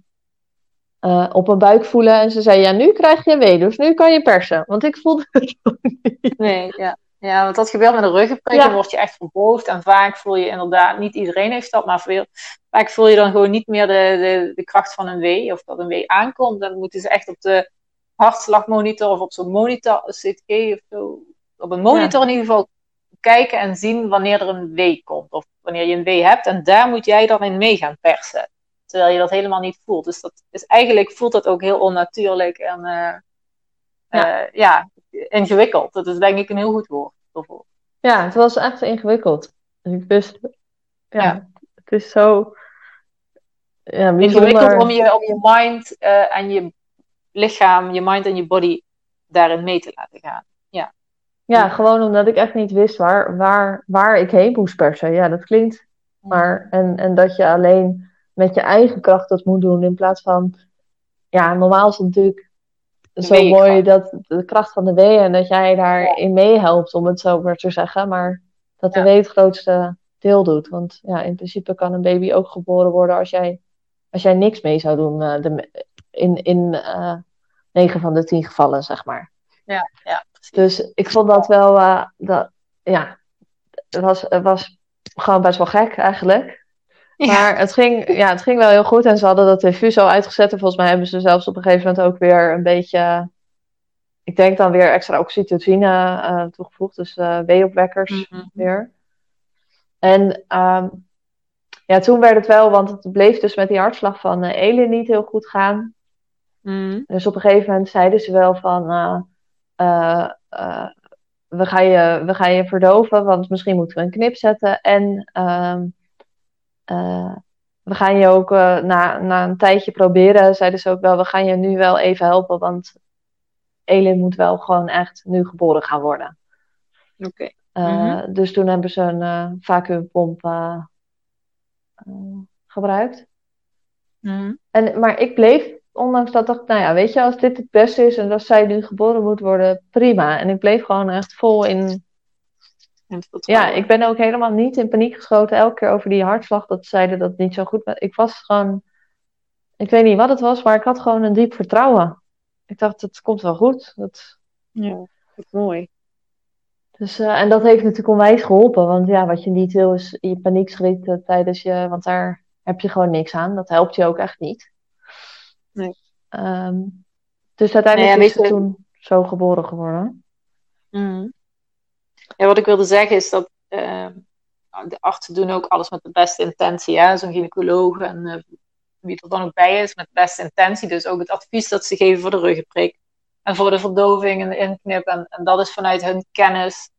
op mijn buik voelen. En ze zei, ja, nu krijg je wee, dus nu kan je persen. Want ik voelde het niet. Nee, ja, want dat gebeurt met een ruggenprik. Dan word je echt verboofd. En vaak voel je inderdaad, niet iedereen heeft dat, maar vaak voel je dan gewoon niet meer de kracht van een wee. Of dat een wee aankomt. Dan moeten ze echt op de hartslagmonitor of op zo'n monitor, CT of zo. Op een monitor in ieder geval kijken en zien wanneer er een wee komt. Of wanneer je een wee hebt. En daar moet jij dan in mee gaan persen. Terwijl je dat helemaal niet voelt. Dus dat is eigenlijk voelt dat ook heel onnatuurlijk. En ingewikkeld. Dat is denk ik een heel goed woord. Ja, het was echt ingewikkeld. Ik wist... Ja, het is zo... Ja, ingewikkeld om je mind en je lichaam, je mind en je body daarin mee te laten gaan. Ja. Ja, gewoon omdat ik echt niet wist waar ik heen moest persen. Ja, dat klinkt. Maar, en dat je alleen met je eigen kracht dat moet doen. In plaats van, ja, normaal is het natuurlijk zo mooi dat de kracht van de wee en dat jij daarin meehelpt, om het zo maar te zeggen. Maar dat de wee het grootste deel doet. Want ja, in principe kan een baby ook geboren worden als jij niks mee zou doen. 9 van de 10 gevallen, zeg maar. Ja. Dus ik vond dat wel, het was gewoon best wel gek eigenlijk. Ja. Maar het ging wel heel goed en ze hadden dat tv zo uitgezet. En volgens mij hebben ze zelfs op een gegeven moment ook weer een beetje, ik denk dan weer extra oxytocine toegevoegd. Dus weeopwekkers weer. En toen werd het wel, want het bleef dus met die hartslag van Elin niet heel goed gaan. Mm. Dus op een gegeven moment zeiden ze wel van... We gaan je verdoven, want misschien moeten we een knip zetten. En we gaan je ook na een tijdje proberen, zeiden ze ook wel, we gaan je nu wel even helpen, want Elin moet wel gewoon echt nu geboren gaan worden. Oké. Dus toen hebben ze een vacuumpomp gebruikt. Mm. Maar ik bleef... Ondanks dat dacht ik, nou ja, weet je, als dit het beste is en als zij nu geboren moet worden, prima. En ik bleef gewoon echt vol in... Ja, ik ben ook helemaal niet in paniek geschoten elke keer over die hartslag. Dat zeiden dat niet zo goed. Maar ik was gewoon... Ik weet niet wat het was, maar ik had gewoon een diep vertrouwen. Ik dacht, het komt wel goed. Ja, dat is mooi. Dus, en dat heeft natuurlijk onwijs geholpen. Want ja, wat je niet wil is je paniek schieten tijdens je... Want daar heb je gewoon niks aan. Dat helpt je ook echt niet. Nee. Dus uiteindelijk is ze toen zo geboren geworden. Mm. Ja, wat ik wilde zeggen is dat de artsen doen ook alles met de beste intentie. Hè? Zo'n gynaecoloog en wie er dan ook bij is met de beste intentie. Dus ook het advies dat ze geven voor de ruggenprik. En voor de verdoving en de inknip. En dat is vanuit hun kennis.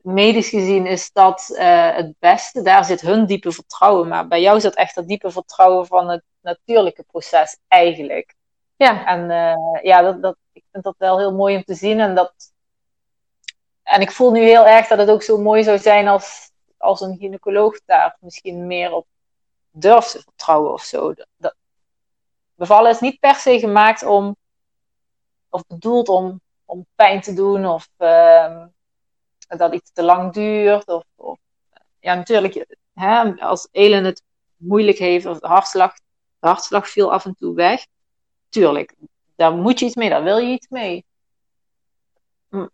Medisch gezien is dat het beste. Daar zit hun diepe vertrouwen. Maar bij jou zit echt dat diepe vertrouwen van het natuurlijke proces eigenlijk. Ja. En ik vind dat wel heel mooi om te zien. En dat En ik voel nu heel erg dat het ook zo mooi zou zijn als een gynaecoloog daar misschien meer op durft te vertrouwen of zo. Dat, bevallen is niet per se gemaakt om, of bedoeld om pijn te doen of dat iets te lang duurt. Of ja, natuurlijk, hè, als Elin het moeilijk heeft of de hartslag viel af en toe weg. Tuurlijk, daar moet je iets mee, daar wil je iets mee.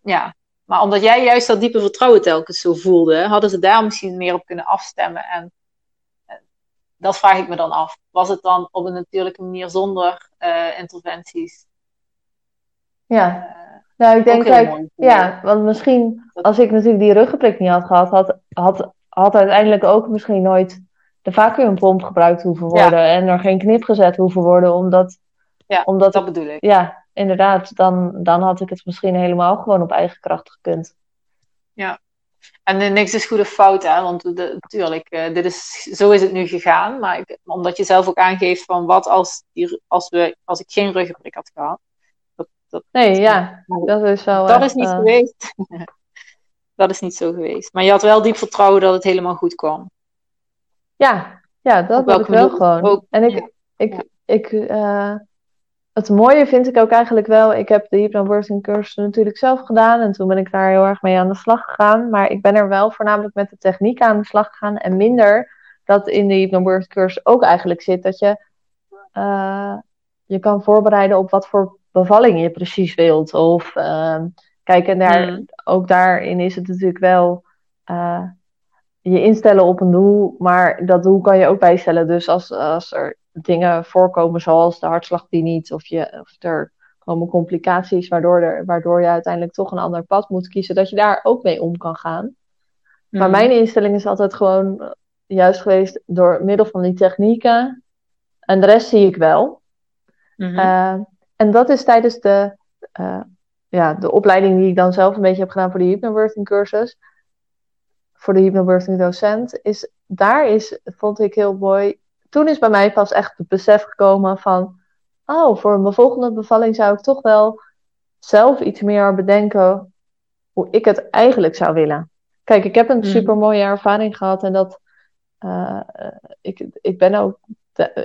Ja, maar omdat jij juist dat diepe vertrouwen telkens zo voelde, hadden ze daar misschien meer op kunnen afstemmen. En dat vraag ik me dan af. Was het dan op een natuurlijke manier zonder interventies? Ja, nou ik denk ja, want misschien als ik natuurlijk die ruggenprik niet had gehad, had uiteindelijk ook misschien nooit de vacuümpomp gebruikt hoeven worden en er geen knip gezet hoeven worden, omdat dat bedoel ik. Ja, inderdaad, dan had ik het misschien helemaal gewoon op eigen kracht gekund. Ja, en niks is goed of fout, hè? Want natuurlijk, zo is het nu gegaan, maar omdat je zelf ook aangeeft van wat als ik geen ruggenprik had gehad. Dat is wel... Dat is niet geweest. Dat is niet zo geweest. Maar je had wel diep vertrouwen dat het helemaal goed kwam. Ja, dat had ik wel gewoon. Ook, en het mooie vind ik ook eigenlijk wel... Ik heb de hypnobirthing cursus natuurlijk zelf gedaan. En toen ben ik daar heel erg mee aan de slag gegaan. Maar ik ben er wel voornamelijk met de techniek aan de slag gegaan. En minder dat in de hypnobirthing cursus ook eigenlijk zit. Dat je kan voorbereiden op wat voor bevalling je precies wilt. Of kijk, en ook daarin is het natuurlijk wel je instellen op een doel, maar dat doel kan je ook bijstellen. Dus als er dingen voorkomen zoals de hartslag die niet, of er komen complicaties waardoor je uiteindelijk toch een ander pad moet kiezen, dat je daar ook mee om kan gaan. Maar mijn instelling is altijd gewoon juist geweest door middel van die technieken. En de rest zie ik wel. En dat is tijdens de opleiding die ik dan zelf een beetje heb gedaan voor de hypnobirthing cursus. Voor de hypnobirthing docent. Vond ik heel mooi. Toen is bij mij pas echt het besef gekomen van... Oh, voor mijn volgende bevalling zou ik toch wel zelf iets meer bedenken hoe ik het eigenlijk zou willen. Kijk, ik heb een supermooie ervaring gehad. En dat... ik ben ook...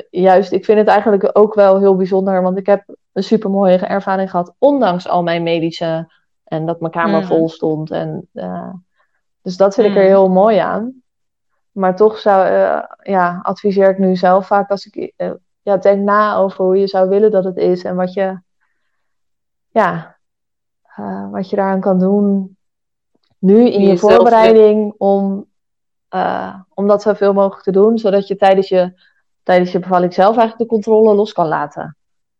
Juist, ik vind het eigenlijk ook wel heel bijzonder, want ik heb een supermooie ervaring gehad, ondanks al mijn medische en dat mijn kamer vol stond. Dus dat vind ik er heel mooi aan. Maar toch adviseer ik nu zelf vaak als ik denk na over hoe je zou willen dat het is en wat je daaraan kan doen nu in je voorbereiding om dat zoveel mogelijk te doen, zodat je tijdens je bevalling zelf eigenlijk de controle los kan laten.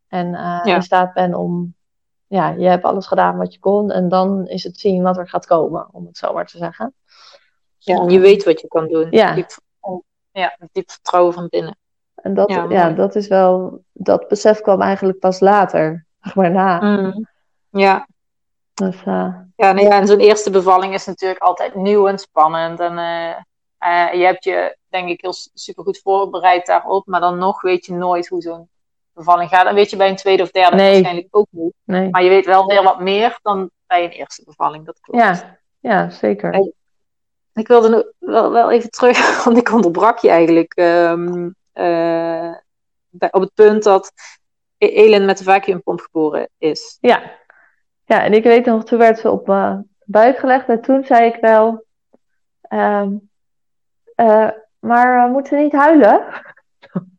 En in staat ben om... Ja, je hebt alles gedaan wat je kon. En dan is het zien wat er gaat komen. Om het zo maar te zeggen. Ja, en je weet wat je kan doen. Ja. Diep vertrouwen van binnen. En dat, dat is wel... Dat besef kwam eigenlijk pas later. Maar na. Ja. Dus, en zo'n eerste bevalling is natuurlijk altijd nieuw en spannend. En... je hebt je, denk ik, heel supergoed voorbereid daarop. Maar dan nog weet je nooit hoe zo'n bevalling gaat. En weet je bij een tweede of derde waarschijnlijk ook niet. Nee. Maar je weet wel weer wat meer dan bij een eerste bevalling. Dat klopt. Ja, zeker. En ik wilde nu wel even terug, want ik onderbrak je eigenlijk. Op het punt dat Elin met de vacuümpomp geboren is. Ja, en ik weet nog, toen werd ze op buik gelegd. En toen zei ik wel... maar moet ze niet huilen?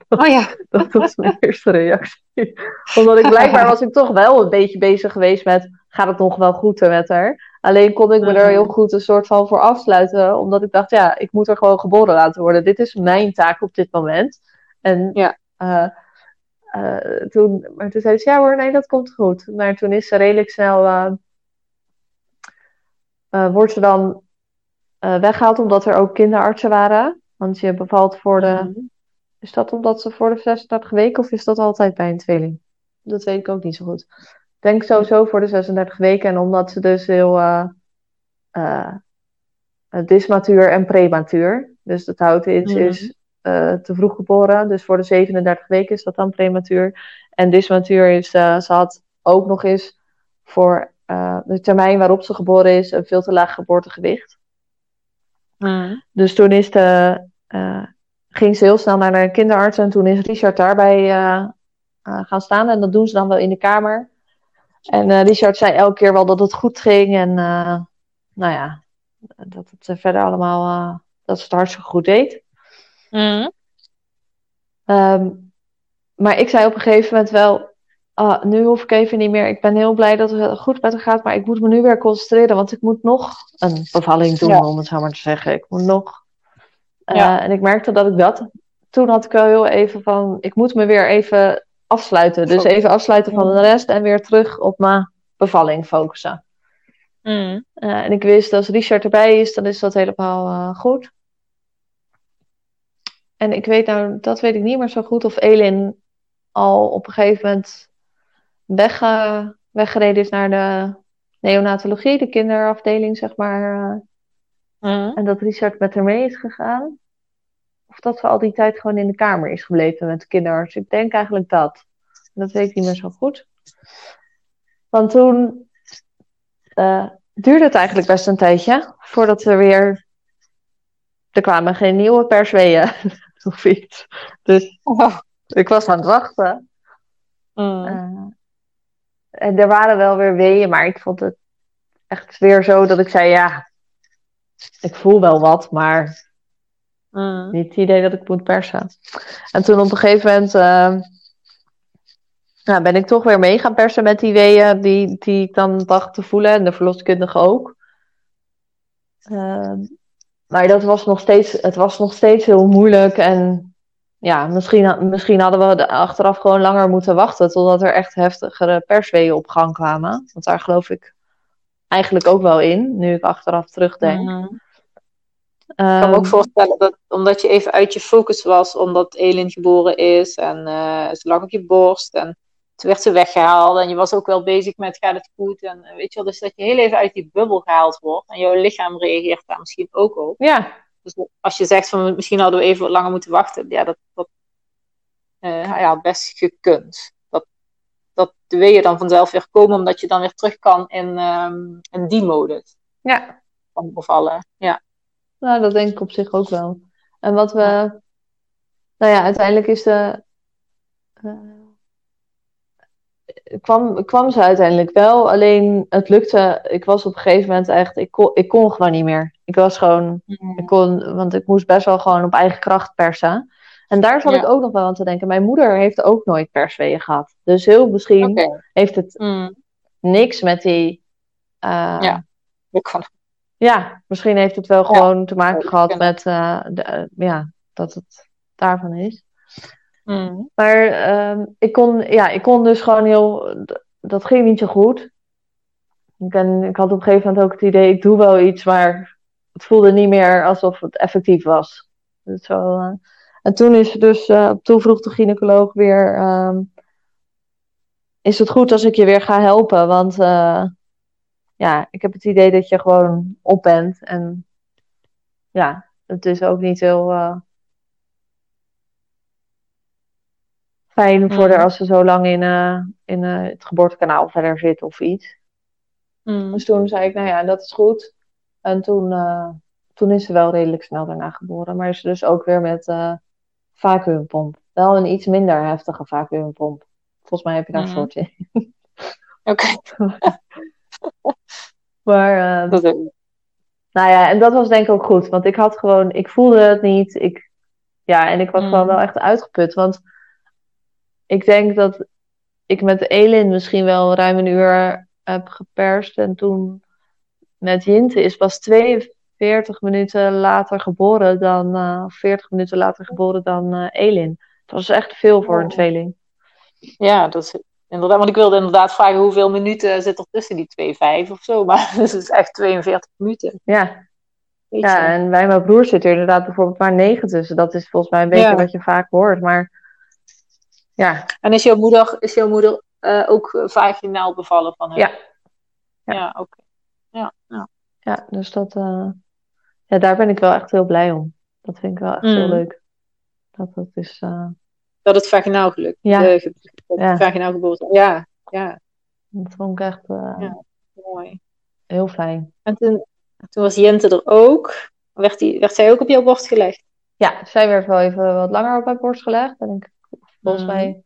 Oh ja. Dat was mijn eerste reactie. Omdat blijkbaar was ik toch wel een beetje bezig geweest met... Gaat het nog wel goed met haar? Alleen kon ik me er heel goed een soort van voor afsluiten. Omdat ik dacht, ik moet er gewoon geboren laten worden. Dit is mijn taak op dit moment. En toen zei ze, ja hoor, nee, dat komt goed. Maar toen is ze redelijk snel... wordt ze dan... weggehaald omdat er ook kinderartsen waren. Want je bevalt voor de... Is dat omdat ze voor de 36 weken... of is dat altijd bij een tweeling? Dat weet ik ook niet zo goed. Ik denk sowieso voor de 36 weken. En omdat ze dus heel... dismatuur en prematuur. Dus dat houdt in, ze is te vroeg geboren. Dus voor de 37 weken is dat dan prematuur. En dismatuur is... ze had ook nog eens voor de termijn waarop ze geboren is, een veel te laag geboortegewicht. Mm. Dus toen is ging ze heel snel naar de kinderarts en toen is Richard daarbij gaan staan. En dat doen ze dan wel in de kamer. En Richard zei elke keer wel dat het goed ging. En nou ja, dat het verder allemaal, dat ze het hartstikke goed deed. Mm. Maar ik zei op een gegeven moment wel, nu hoef ik even niet meer. Ik ben heel blij dat het goed met haar gaat, maar ik moet me nu weer concentreren. Want ik moet nog een bevalling doen, om het zo maar te zeggen. Ik moet nog. En ik merkte dat ik dat. Toen had ik wel heel even van, ik moet me weer even afsluiten. Dus even afsluiten van de rest en weer terug op mijn bevalling focussen. Mm. En ik wist dat als Richard erbij is, dan is dat helemaal goed. En ik weet nou, dat weet ik niet meer zo goed of Elin al op een gegeven moment weggereden is naar de neonatologie, de kinderafdeling, zeg maar. En dat Richard met haar mee is gegaan. Of dat ze al die tijd gewoon in de kamer is gebleven met de kinderarts. Ik denk eigenlijk dat. Dat weet ik niet meer zo goed. Want toen duurde het eigenlijk best een tijdje voordat we weer... Er kwamen geen nieuwe persweeën of iets. Dus ik was aan het wachten. En er waren wel weer weeën, maar ik vond het echt weer zo dat ik zei, ja, ik voel wel wat, maar niet het idee dat ik moet persen. En toen op een gegeven moment ben ik toch weer mee gaan persen met die weeën die ik dan dacht te voelen. En de verloskundige ook. Maar dat was nog steeds heel moeilijk. En ja, misschien hadden we achteraf gewoon langer moeten wachten totdat er echt heftigere persweeën op gang kwamen. Want daar geloof ik eigenlijk ook wel in, nu ik achteraf terugdenk. Mm-hmm. Ik kan me ook voorstellen dat omdat je even uit je focus was, omdat Elin geboren is en ze lag op je borst en toen werd ze weggehaald en je was ook wel bezig met gaat het goed en weet je wel, dus dat je heel even uit die bubbel gehaald wordt en jouw lichaam reageert daar misschien ook op. Ja. Dus als je zegt van misschien hadden we even wat langer moeten wachten, ja, dat best gekund. Dat wil je dan vanzelf weer komen, omdat je dan weer terug kan in die modus. Ja. Van bevallen, ja. Nou, dat denk ik op zich ook wel. En wat we... Ja. Nou ja, uiteindelijk is de... kwam ze uiteindelijk wel, alleen het lukte. Ik was op een gegeven moment echt... Ik kon gewoon niet meer. Ik was gewoon... Mm. Want ik moest best wel gewoon op eigen kracht persen. En daar zat ik ook nog wel aan te denken. Mijn moeder heeft ook nooit persweeën gehad. Dus heel misschien heeft het niks met die... misschien heeft het wel gewoon te maken gehad met... dat het daarvan is. Mm. Maar ik kon dus gewoon heel... Dat ging niet zo goed. Ik had op een gegeven moment ook het idee... Ik doe wel iets, maar het voelde niet meer alsof het effectief was. Dus zo... En toen is dus, toen vroeg de gynaecoloog weer, is het goed als ik je weer ga helpen? Want ik heb het idee dat je gewoon op bent. En ja, het is ook niet heel fijn voor haar als ze zo lang in het geboortekanaal verder zit of iets. Mm. Dus toen zei ik, nou ja, dat is goed. En toen is ze wel redelijk snel daarna geboren. Maar is ze dus ook weer met... vacuumpomp. Wel een iets minder heftige vacuumpomp. Volgens mij heb je daar een soort in. Oké. Maar... nou ja, en dat was denk ik ook goed. Want ik had gewoon... Ik voelde het niet. En ik was gewoon wel echt uitgeput. Want ik denk dat ik met Elin misschien wel ruim een uur heb geperst. En toen met Jinte is pas 40 minuten later geboren dan... 40 minuten later geboren dan Elin. Dat is echt veel voor een tweeling. Ja, dat is inderdaad... Want ik wilde inderdaad vragen hoeveel minuten zit er tussen die 2,5 of zo. Maar het is echt 42 minuten. Ja. Ja, en bij mijn broer zit er inderdaad bijvoorbeeld maar 9 tussen. Dat is volgens mij een beetje wat je vaak hoort. Maar ja. En is jouw moeder, ook vaginaal bevallen van hem? Ja, oké. Okay. Ja. Ja, dus dat... daar ben ik wel echt heel blij om. Dat vind ik wel echt heel leuk. Dat is... Dat het vaginaal gelukt. Ja. Vaginaal geboorte. Ja. Dat vond ik echt... Mooi. Heel fijn. En toen was Jinte er ook. Werd zij ook op jouw borst gelegd? Ja, zij werd wel even wat langer op mijn borst gelegd. En volgens mij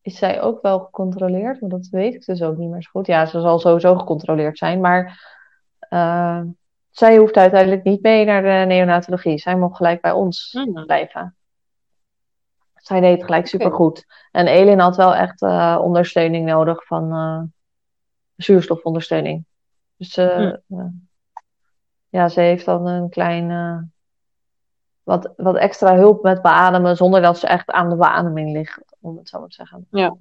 is zij ook wel gecontroleerd. Maar dat weet ik dus ook niet meer zo goed. Ja, ze zal sowieso gecontroleerd zijn. Maar zij hoeft uiteindelijk niet mee naar de neonatologie. Zij mocht gelijk bij ons blijven. Zij deed het gelijk supergoed. En Elin had wel echt ondersteuning nodig van zuurstofondersteuning. Dus ze heeft dan een klein wat extra hulp met beademen, zonder dat ze echt aan de beademing ligt, om het zo maar te zeggen. Ja.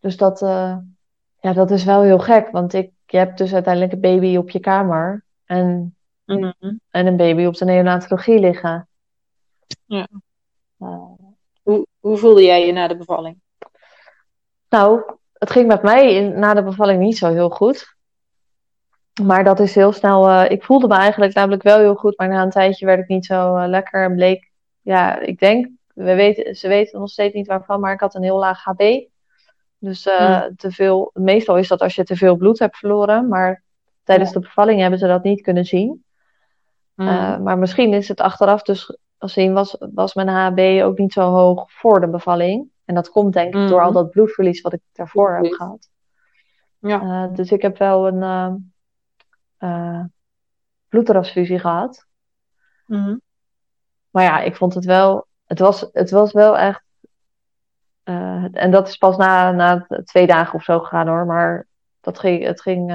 Dus dat is wel heel gek, want je hebt dus uiteindelijk een baby op je kamer en een baby op de neonatologie liggen. Ja. Hoe voelde jij je na de bevalling? Nou, het ging met mij na de bevalling niet zo heel goed. Maar dat is heel snel... ik voelde me eigenlijk namelijk wel heel goed. Maar na een tijdje werd ik niet zo lekker. En bleek... Ja, ik denk... Ze weten nog steeds niet waarvan. Maar ik had een heel laag HB. Dus te veel... Meestal is dat als je te veel bloed hebt verloren. Maar tijdens de bevalling hebben ze dat niet kunnen zien. Maar misschien is het achteraf dus... Gezien was mijn HB ook niet zo hoog voor de bevalling. En dat komt denk ik door al dat bloedverlies wat ik daarvoor heb gehad. Ja. Dus ik heb wel een... bloedtransfusie gehad. Maar ja, ik vond het wel... Het was wel echt... en dat is pas na 2 dagen of zo gegaan hoor. Maar het ging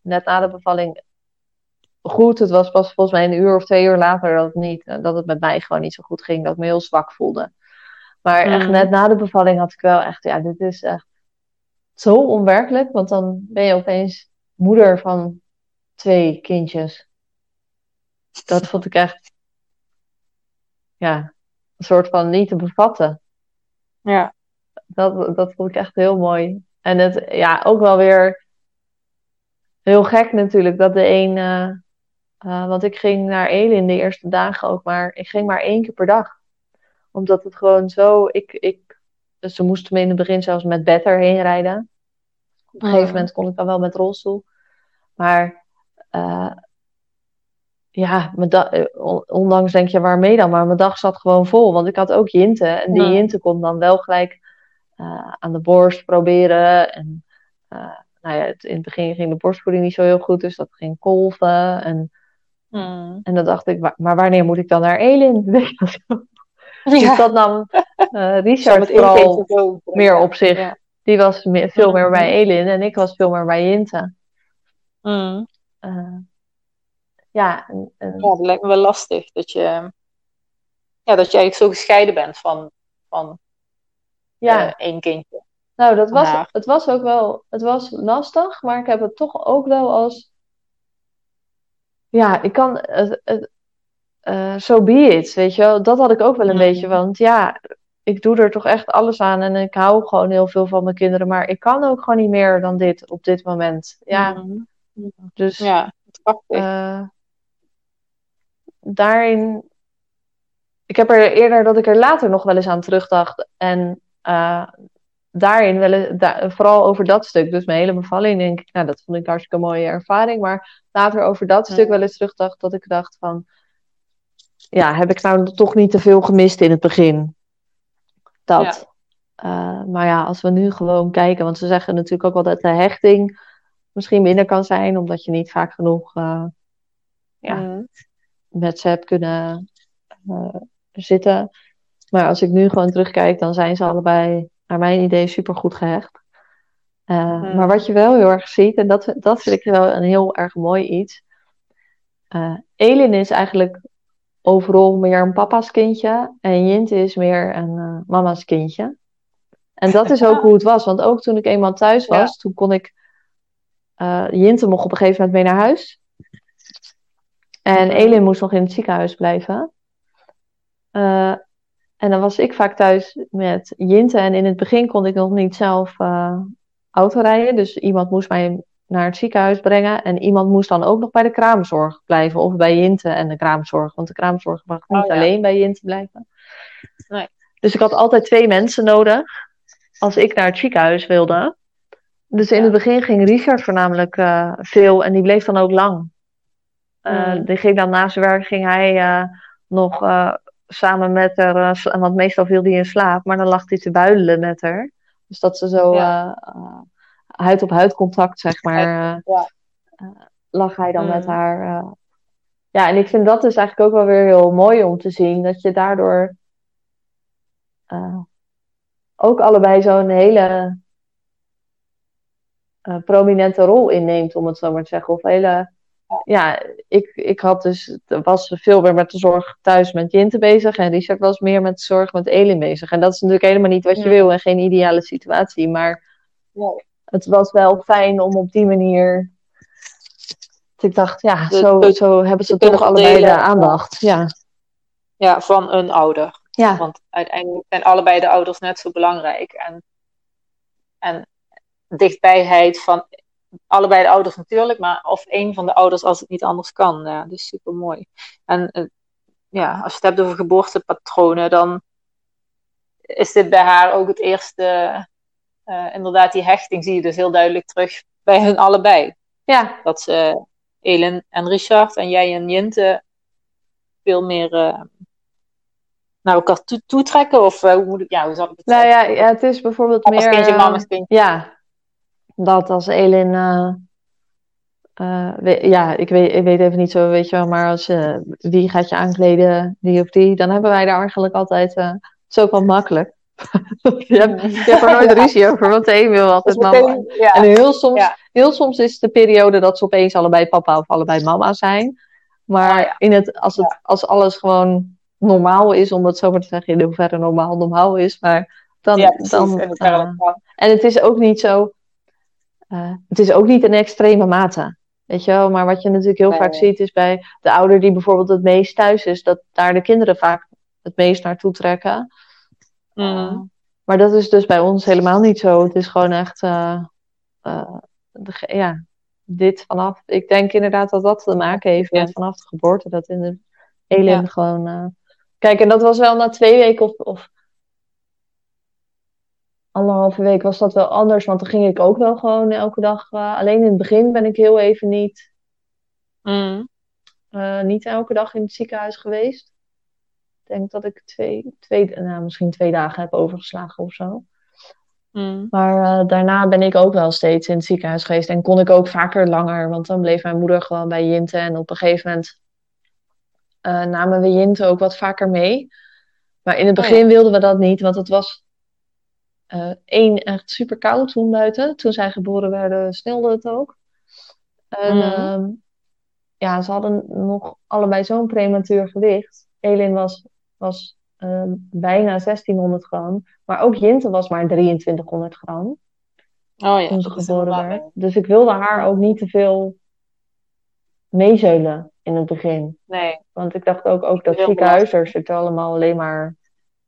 net na de bevalling goed. Het was pas volgens mij 1 uur of 2 uur later dat het met mij gewoon niet zo goed ging. Dat ik me heel zwak voelde. Maar echt net na de bevalling had ik wel echt... Ja, dit is echt zo onwerkelijk. Want dan ben je opeens moeder van 2 kindjes. Dat vond ik echt... Ja, een soort van niet te bevatten. Ja. Dat vond ik echt heel mooi. En het, ja, ook wel weer... Heel gek natuurlijk, dat de een... want ik ging naar Elin de eerste dagen ook, maar ik ging maar 1 keer per dag. Omdat het gewoon zo... Ze moesten me in het begin zelfs met bed erheen rijden. Op een gegeven moment kon ik dan wel met rolstoel. Maar... ondanks denk je, waarmee dan? Maar mijn dag zat gewoon vol. Want ik had ook Jinte. En die Jinte kon dan wel gelijk aan de borst proberen. En in het begin ging de borstvoeding niet zo heel goed. Dus dat ging kolven. En dan dacht ik, maar wanneer moet ik dan naar Elin? Dus dat nam Richard vooral meer op zich. Ja. Die was veel meer bij Elin. En ik was veel meer bij Jinte. Ja, dat lijkt me wel lastig. Dat je eigenlijk zo gescheiden bent van 1 kindje. Nou, het was ook wel... Het was lastig, maar ik heb het toch ook wel als... Ja, ik kan... so be it, weet je wel. Dat had ik ook wel een beetje, want ja... Ik doe er toch echt alles aan en ik hou gewoon heel veel van mijn kinderen. Maar ik kan ook gewoon niet meer dan dit op dit moment. Ja, dus... Ja, prachtig. Daarin, ik heb er eerder dat ik er later nog wel eens aan terugdacht. En daarin, vooral over dat stuk, dus mijn hele bevalling, denk ik, nou, dat vond ik een hartstikke mooie ervaring. Maar later over dat stuk wel eens terugdacht, dat ik dacht van, ja, heb ik nou toch niet te veel gemist in het begin? Dat. Ja. Maar ja, als we nu gewoon kijken, want ze zeggen natuurlijk ook wel dat de hechting misschien minder kan zijn, omdat je niet vaak genoeg met ze hebt kunnen zitten. Maar als ik nu gewoon terugkijk, dan zijn ze allebei, naar mijn idee, supergoed gehecht. Maar wat je wel heel erg ziet, en dat vind ik wel een heel erg mooi iets. Elin is eigenlijk overal meer een papa's kindje. En Jinte is meer een mama's kindje. En dat is ook hoe het was. Want ook toen ik eenmaal thuis was, toen kon ik... Jinte mocht op een gegeven moment mee naar huis. En Elin moest nog in het ziekenhuis blijven. En dan was ik vaak thuis met Jinte. En in het begin kon ik nog niet zelf autorijden. Dus iemand moest mij naar het ziekenhuis brengen. En iemand moest dan ook nog bij de kraamzorg blijven. Of bij Jinte en de kraamzorg. Want de kraamzorg mag niet alleen bij Jinte blijven. Nee. Dus ik had altijd 2 mensen nodig. Als ik naar het ziekenhuis wilde. Dus in het begin ging Richard voornamelijk veel en die bleef dan ook lang. Die ging dan naast werk, ging hij nog samen met haar, want meestal viel hij in slaap, maar dan lag hij te builen met haar. Dus dat ze zo huid op huid contact, zeg maar, lag hij dan met haar. Ja, en ik vind dat dus eigenlijk ook wel weer heel mooi om te zien, dat je daardoor ook allebei zo'n hele prominente rol inneemt, om het zo maar te zeggen. Of hele... Ja, ik had dus, was veel meer met de zorg thuis met Jinte bezig. En Richard was meer met de zorg met Elin bezig. En dat is natuurlijk helemaal niet wat je wil en geen ideale situatie. Maar het was wel fijn om op die manier... Ik dacht, zo hebben ze toch allebei de aandacht. Ja, van een ouder. Ja. Want uiteindelijk zijn allebei de ouders net zo belangrijk. En dichtbijheid van... Allebei de ouders natuurlijk, maar of één van de ouders als het niet anders kan. Ja, dus super mooi. En als je het hebt over geboortepatronen, dan is dit bij haar ook het eerste. Inderdaad, die hechting zie je dus heel duidelijk terug bij hun allebei. Ja. Dat ze Elin en Richard en jij en Jinte veel meer naar elkaar toetrekken. Of hoe zal ik het zeggen? Nou ja, het is bijvoorbeeld papa's meer... Kindje, mama's kindje. Ja. Dat als Elin, ik weet even niet zo, weet je wel, maar als wie gaat je aankleden, die of die, dan hebben wij daar eigenlijk altijd, het is ook wel makkelijk. je hebt er nooit ruzie over, want de een wil altijd mama. Meteen, en heel soms is de periode dat ze opeens allebei papa of allebei mama zijn. Maar als alles gewoon normaal is, om dat zo maar te zeggen, in hoeverre normaal is, maar dan... Ja, precies, dan en het is ook niet zo... het is ook niet een extreme mate, weet je wel. Maar wat je natuurlijk heel vaak ziet is bij de ouder die bijvoorbeeld het meest thuis is, dat daar de kinderen vaak het meest naartoe trekken. Maar dat is dus bij ons helemaal niet zo. Het is gewoon echt, dit vanaf... Ik denk inderdaad dat dat te maken heeft met vanaf de geboorte, dat in de Elin gewoon... Kijk, en dat was wel na 2 weken of 1,5 week was dat wel anders, want dan ging ik ook wel gewoon elke dag... alleen in het begin ben ik heel even niet elke dag in het ziekenhuis geweest. Ik denk dat ik misschien 2 dagen heb overgeslagen of zo. Maar daarna ben ik ook wel steeds in het ziekenhuis geweest. En kon ik ook vaker langer, want dan bleef mijn moeder gewoon bij Jinte. En op een gegeven moment namen we Jinte ook wat vaker mee. Maar in het begin wilden we dat niet, want het was... 1 echt super koud toen buiten. Toen zij geboren werden, sneeuwde het ook. En ze hadden nog allebei zo'n prematuur gewicht. Elin was bijna 1600 gram. Maar ook Jinte was maar 2300 gram. Toen ze geboren werd. Dus ik wilde haar ook niet te veel meezeulen in het begin. Nee. Want ik dacht ook dat ziekenhuisers het allemaal alleen maar...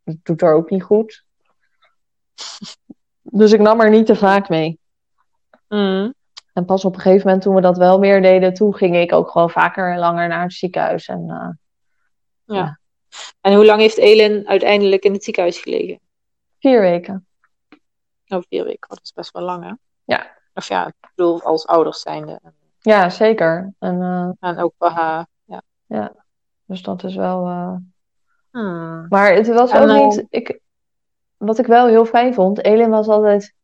Het doet haar ook niet goed. Dus ik nam er niet te vaak mee. En pas op een gegeven moment, toen we dat wel meer deden, toen ging ik ook gewoon vaker en langer naar het ziekenhuis. En, en hoe lang heeft Elin uiteindelijk in het ziekenhuis gelegen? 4 weken. 4 weken, dat is best wel lang, hè? Ja. Of ja, ik bedoel, als ouders zijnde. Ja, zeker. En ook bij haar. Ja, dus dat is wel... Maar het was ook niet... Wat ik wel heel fijn vond, Elin was altijd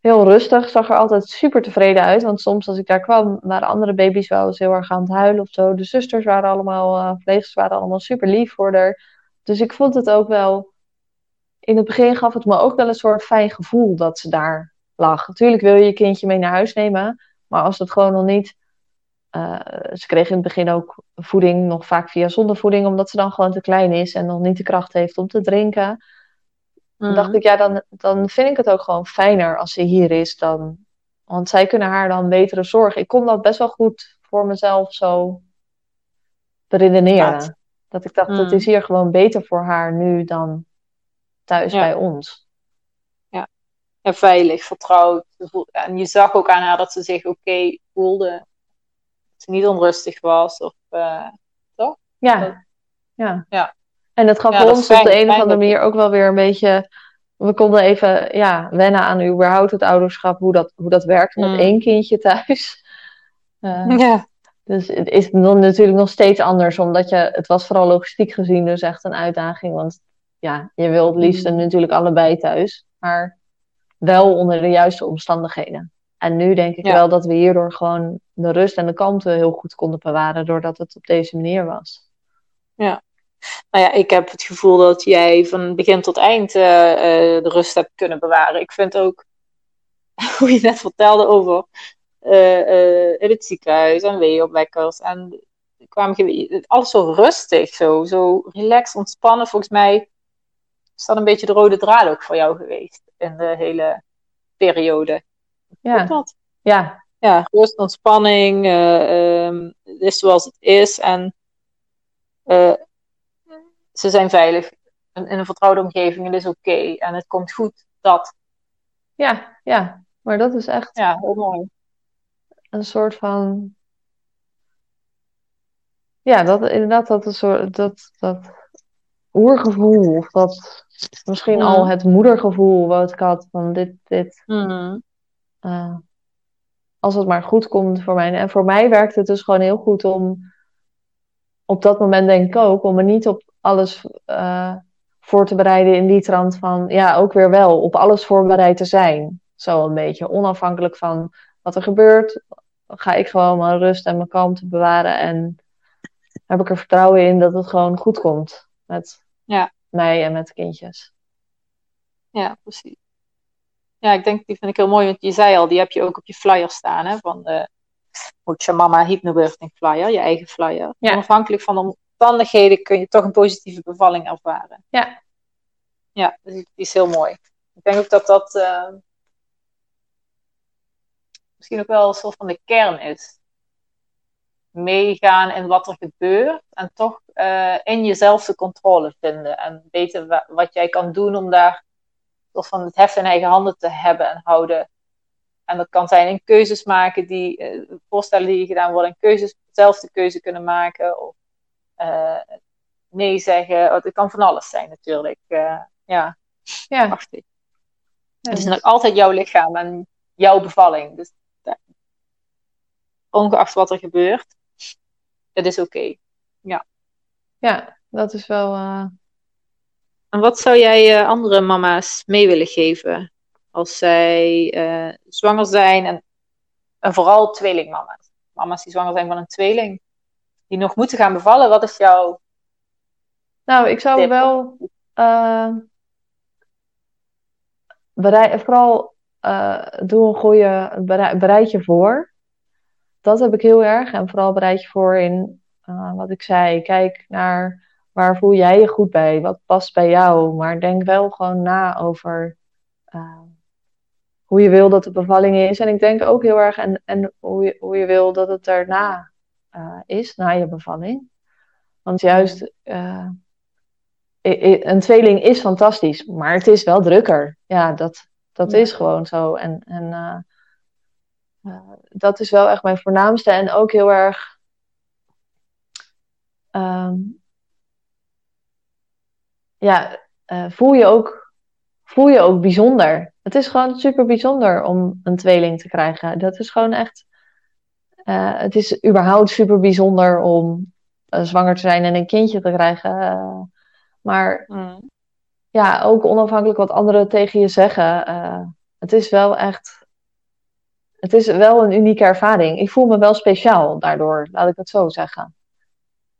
heel rustig, zag er altijd super tevreden uit. Want soms als ik daar kwam, waren andere baby's wel eens heel erg aan het huilen of zo. De zusters waren allemaal, verpleegsters waren allemaal super lief voor haar. Dus ik vond het ook wel, in het begin gaf het me ook wel een soort fijn gevoel dat ze daar lag. Natuurlijk wil je je kindje mee naar huis nemen, maar als het gewoon nog niet... ze kreeg in het begin ook voeding, nog vaak via zondevoeding, omdat ze dan gewoon te klein is en nog niet de kracht heeft om te drinken. Dan dacht ik, dan vind ik het ook gewoon fijner als ze hier is dan... Want zij kunnen haar dan betere zorg. Ik kon dat best wel goed voor mezelf zo beredeneren. Dat ik dacht, het is hier gewoon beter voor haar nu dan thuis bij ons. Ja, en veilig, vertrouwd. En je zag ook aan haar dat ze zich oké voelde. Dat ze niet onrustig was. Of, toch? Ja. En dat gaf ons op de een of andere manier ook wel weer een beetje We konden even wennen aan überhaupt het ouderschap, hoe dat werkt met één kindje thuis. Dus het is dan natuurlijk nog steeds anders, omdat het was vooral logistiek gezien dus echt een uitdaging. Want je wil het liefst natuurlijk allebei thuis, maar wel onder de juiste omstandigheden. En nu denk ik wel dat we hierdoor gewoon de rust en de kalmte heel goed konden bewaren, doordat het op deze manier was. Ja. Nou ja, ik heb het gevoel dat jij van begin tot eind de rust hebt kunnen bewaren. Ik vind ook, hoe je net vertelde over in het ziekenhuis en weeopwekkers. En alles zo rustig, zo relaxed, ontspannen. Volgens mij is dat een beetje de rode draad ook voor jou geweest in de hele periode. Ja. Dat? Ja, rust, ontspanning, het is zoals het is en... Ze zijn veilig in een vertrouwde omgeving. Het is oké. En het komt goed. Dat. Ja. Maar dat is echt... Ja, heel mooi. Een soort van... Ja, dat oergevoel. Of dat misschien al het moedergevoel wat ik had. Van dit. Mm-hmm. Als het maar goed komt voor mij. En voor mij werkt het dus gewoon heel goed om... Op dat moment denk ik ook. Om me niet op alles voor te bereiden in die trant van... Ja, ook weer wel. Op alles voorbereid te zijn. Zo een beetje. Onafhankelijk van wat er gebeurt... ga ik gewoon mijn rust en mijn kalmte bewaren. En heb ik er vertrouwen in dat het gewoon goed komt. Met mij en met de kindjes. Ja, precies. Ja, ik denk, die vind ik heel mooi. Want je zei al, die heb je ook op je flyer staan. Hè, van de Muitje Mama HypnoBirthing flyer. Je eigen flyer. Ja. Onafhankelijk van... omstandigheden kun je toch een positieve bevalling ervaren. Ja, die is heel mooi. Ik denk ook dat dat misschien ook wel een soort van de kern is. Meegaan in wat er gebeurt en toch in jezelf de controle vinden en weten wat jij kan doen om daar soort van het heft in eigen handen te hebben en houden. En dat kan zijn in keuzes maken, voorstellen die gedaan worden, keuzes zelf de keuze kunnen maken of nee zeggen. Het kan van alles zijn natuurlijk. Prachtig. Het is nog altijd jouw lichaam en jouw bevalling. Dus, ongeacht wat er gebeurt, het is oké. Ja, dat is wel... En wat zou jij andere mama's mee willen geven als zij zwanger zijn en vooral tweelingmama's? Mama's die zwanger zijn van een tweeling. Die nog moeten gaan bevallen, wat is jouw... Nou, ik zou wel... doe een goede... Bereid je voor. Dat heb ik heel erg. En vooral bereid je voor in wat ik zei. Kijk naar waar voel jij je goed bij. Wat past bij jou. Maar denk wel gewoon na over... hoe je wil dat de bevalling is. En ik denk ook heel erg... En hoe je wil dat het daarna... is na je bevalling. Want juist een tweeling is fantastisch, maar het is wel drukker. Ja, dat is gewoon zo. En dat is wel echt mijn voornaamste. En ook heel erg voel je ook bijzonder. Het is gewoon super bijzonder om een tweeling te krijgen. Dat is gewoon echt... het is überhaupt super bijzonder om zwanger te zijn en een kindje te krijgen. Maar ook onafhankelijk wat anderen tegen je zeggen. Het is wel een unieke ervaring. Ik voel me wel speciaal daardoor, laat ik het zo zeggen.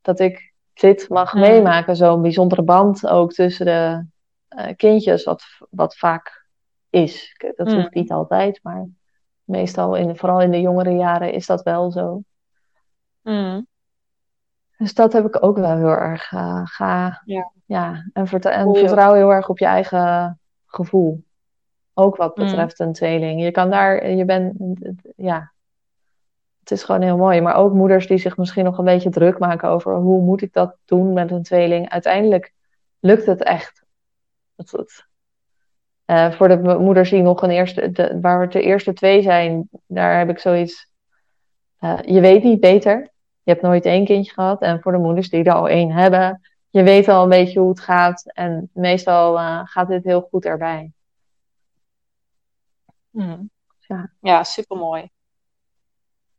Dat ik dit mag meemaken. Zo'n bijzondere band ook tussen de kindjes, wat vaak is. Dat hoeft niet altijd, maar... Meestal, vooral in de jongere jaren, is dat wel zo. Dus dat heb ik ook wel heel erg. Vertrouw heel erg op je eigen gevoel. Ook wat betreft een tweeling. Je kan daar, je bent, ja. Het is gewoon heel mooi. Maar ook moeders die zich misschien nog een beetje druk maken over... hoe moet ik dat doen met een tweeling? Uiteindelijk lukt het echt. Voor de moeders die nog waar we de eerste twee zijn, daar heb ik zoiets... je weet niet beter. Je hebt nooit één kindje gehad. En voor de moeders die er al één hebben, je weet al een beetje hoe het gaat. En meestal gaat dit heel goed erbij. Mm. Ja, supermooi.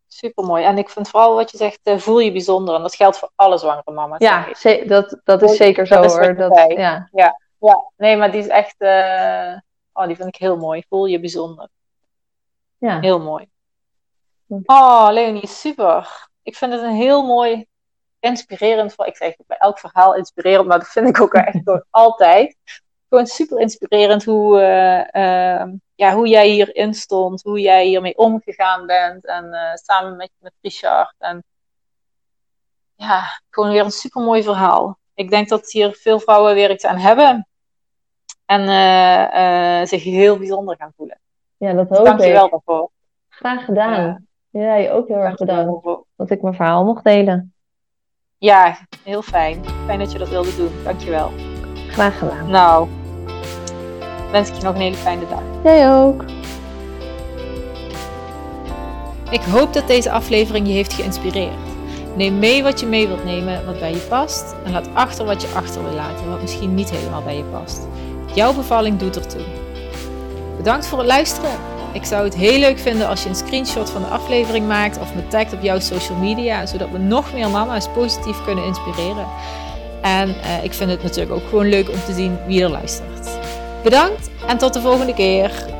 Supermooi. En ik vind vooral wat je zegt, voel je bijzonder. En dat geldt voor alle zwangere mama's. Ja, dat is zeker zo, dat hoor. Ja. Nee, maar die is echt... die vind ik heel mooi. Voel je bijzonder. Ja. Heel mooi. Oh, Leonie, super. Ik vind het een heel mooi, inspirerend... Ik zeg bij elk verhaal inspirerend, maar dat vind ik ook echt gewoon altijd. Gewoon super inspirerend hoe jij hierin stond, hoe jij hiermee omgegaan bent en samen met Richard. En ja, gewoon weer een super mooi verhaal. Ik denk dat hier veel vrouwen weer iets aan hebben en zich heel bijzonder gaan voelen. Ja, dat hoop ik. Dank je wel daarvoor. Graag gedaan. Ja, je ook heel erg bedankt dat ik mijn verhaal mocht delen. Ja, heel fijn. Fijn dat je dat wilde doen. Dank je wel. Graag gedaan. Nou, wens ik je nog een hele fijne dag. Jij ook. Ik hoop dat deze aflevering je heeft geïnspireerd. Neem mee wat je mee wilt nemen, wat bij je past. En laat achter wat je achter wil laten, wat misschien niet helemaal bij je past. Jouw bevalling doet ertoe. Bedankt voor het luisteren. Ik zou het heel leuk vinden als je een screenshot van de aflevering maakt of me tagt op jouw social media, zodat we nog meer mama's positief kunnen inspireren. En ik vind het natuurlijk ook gewoon leuk om te zien wie er luistert. Bedankt en tot de volgende keer.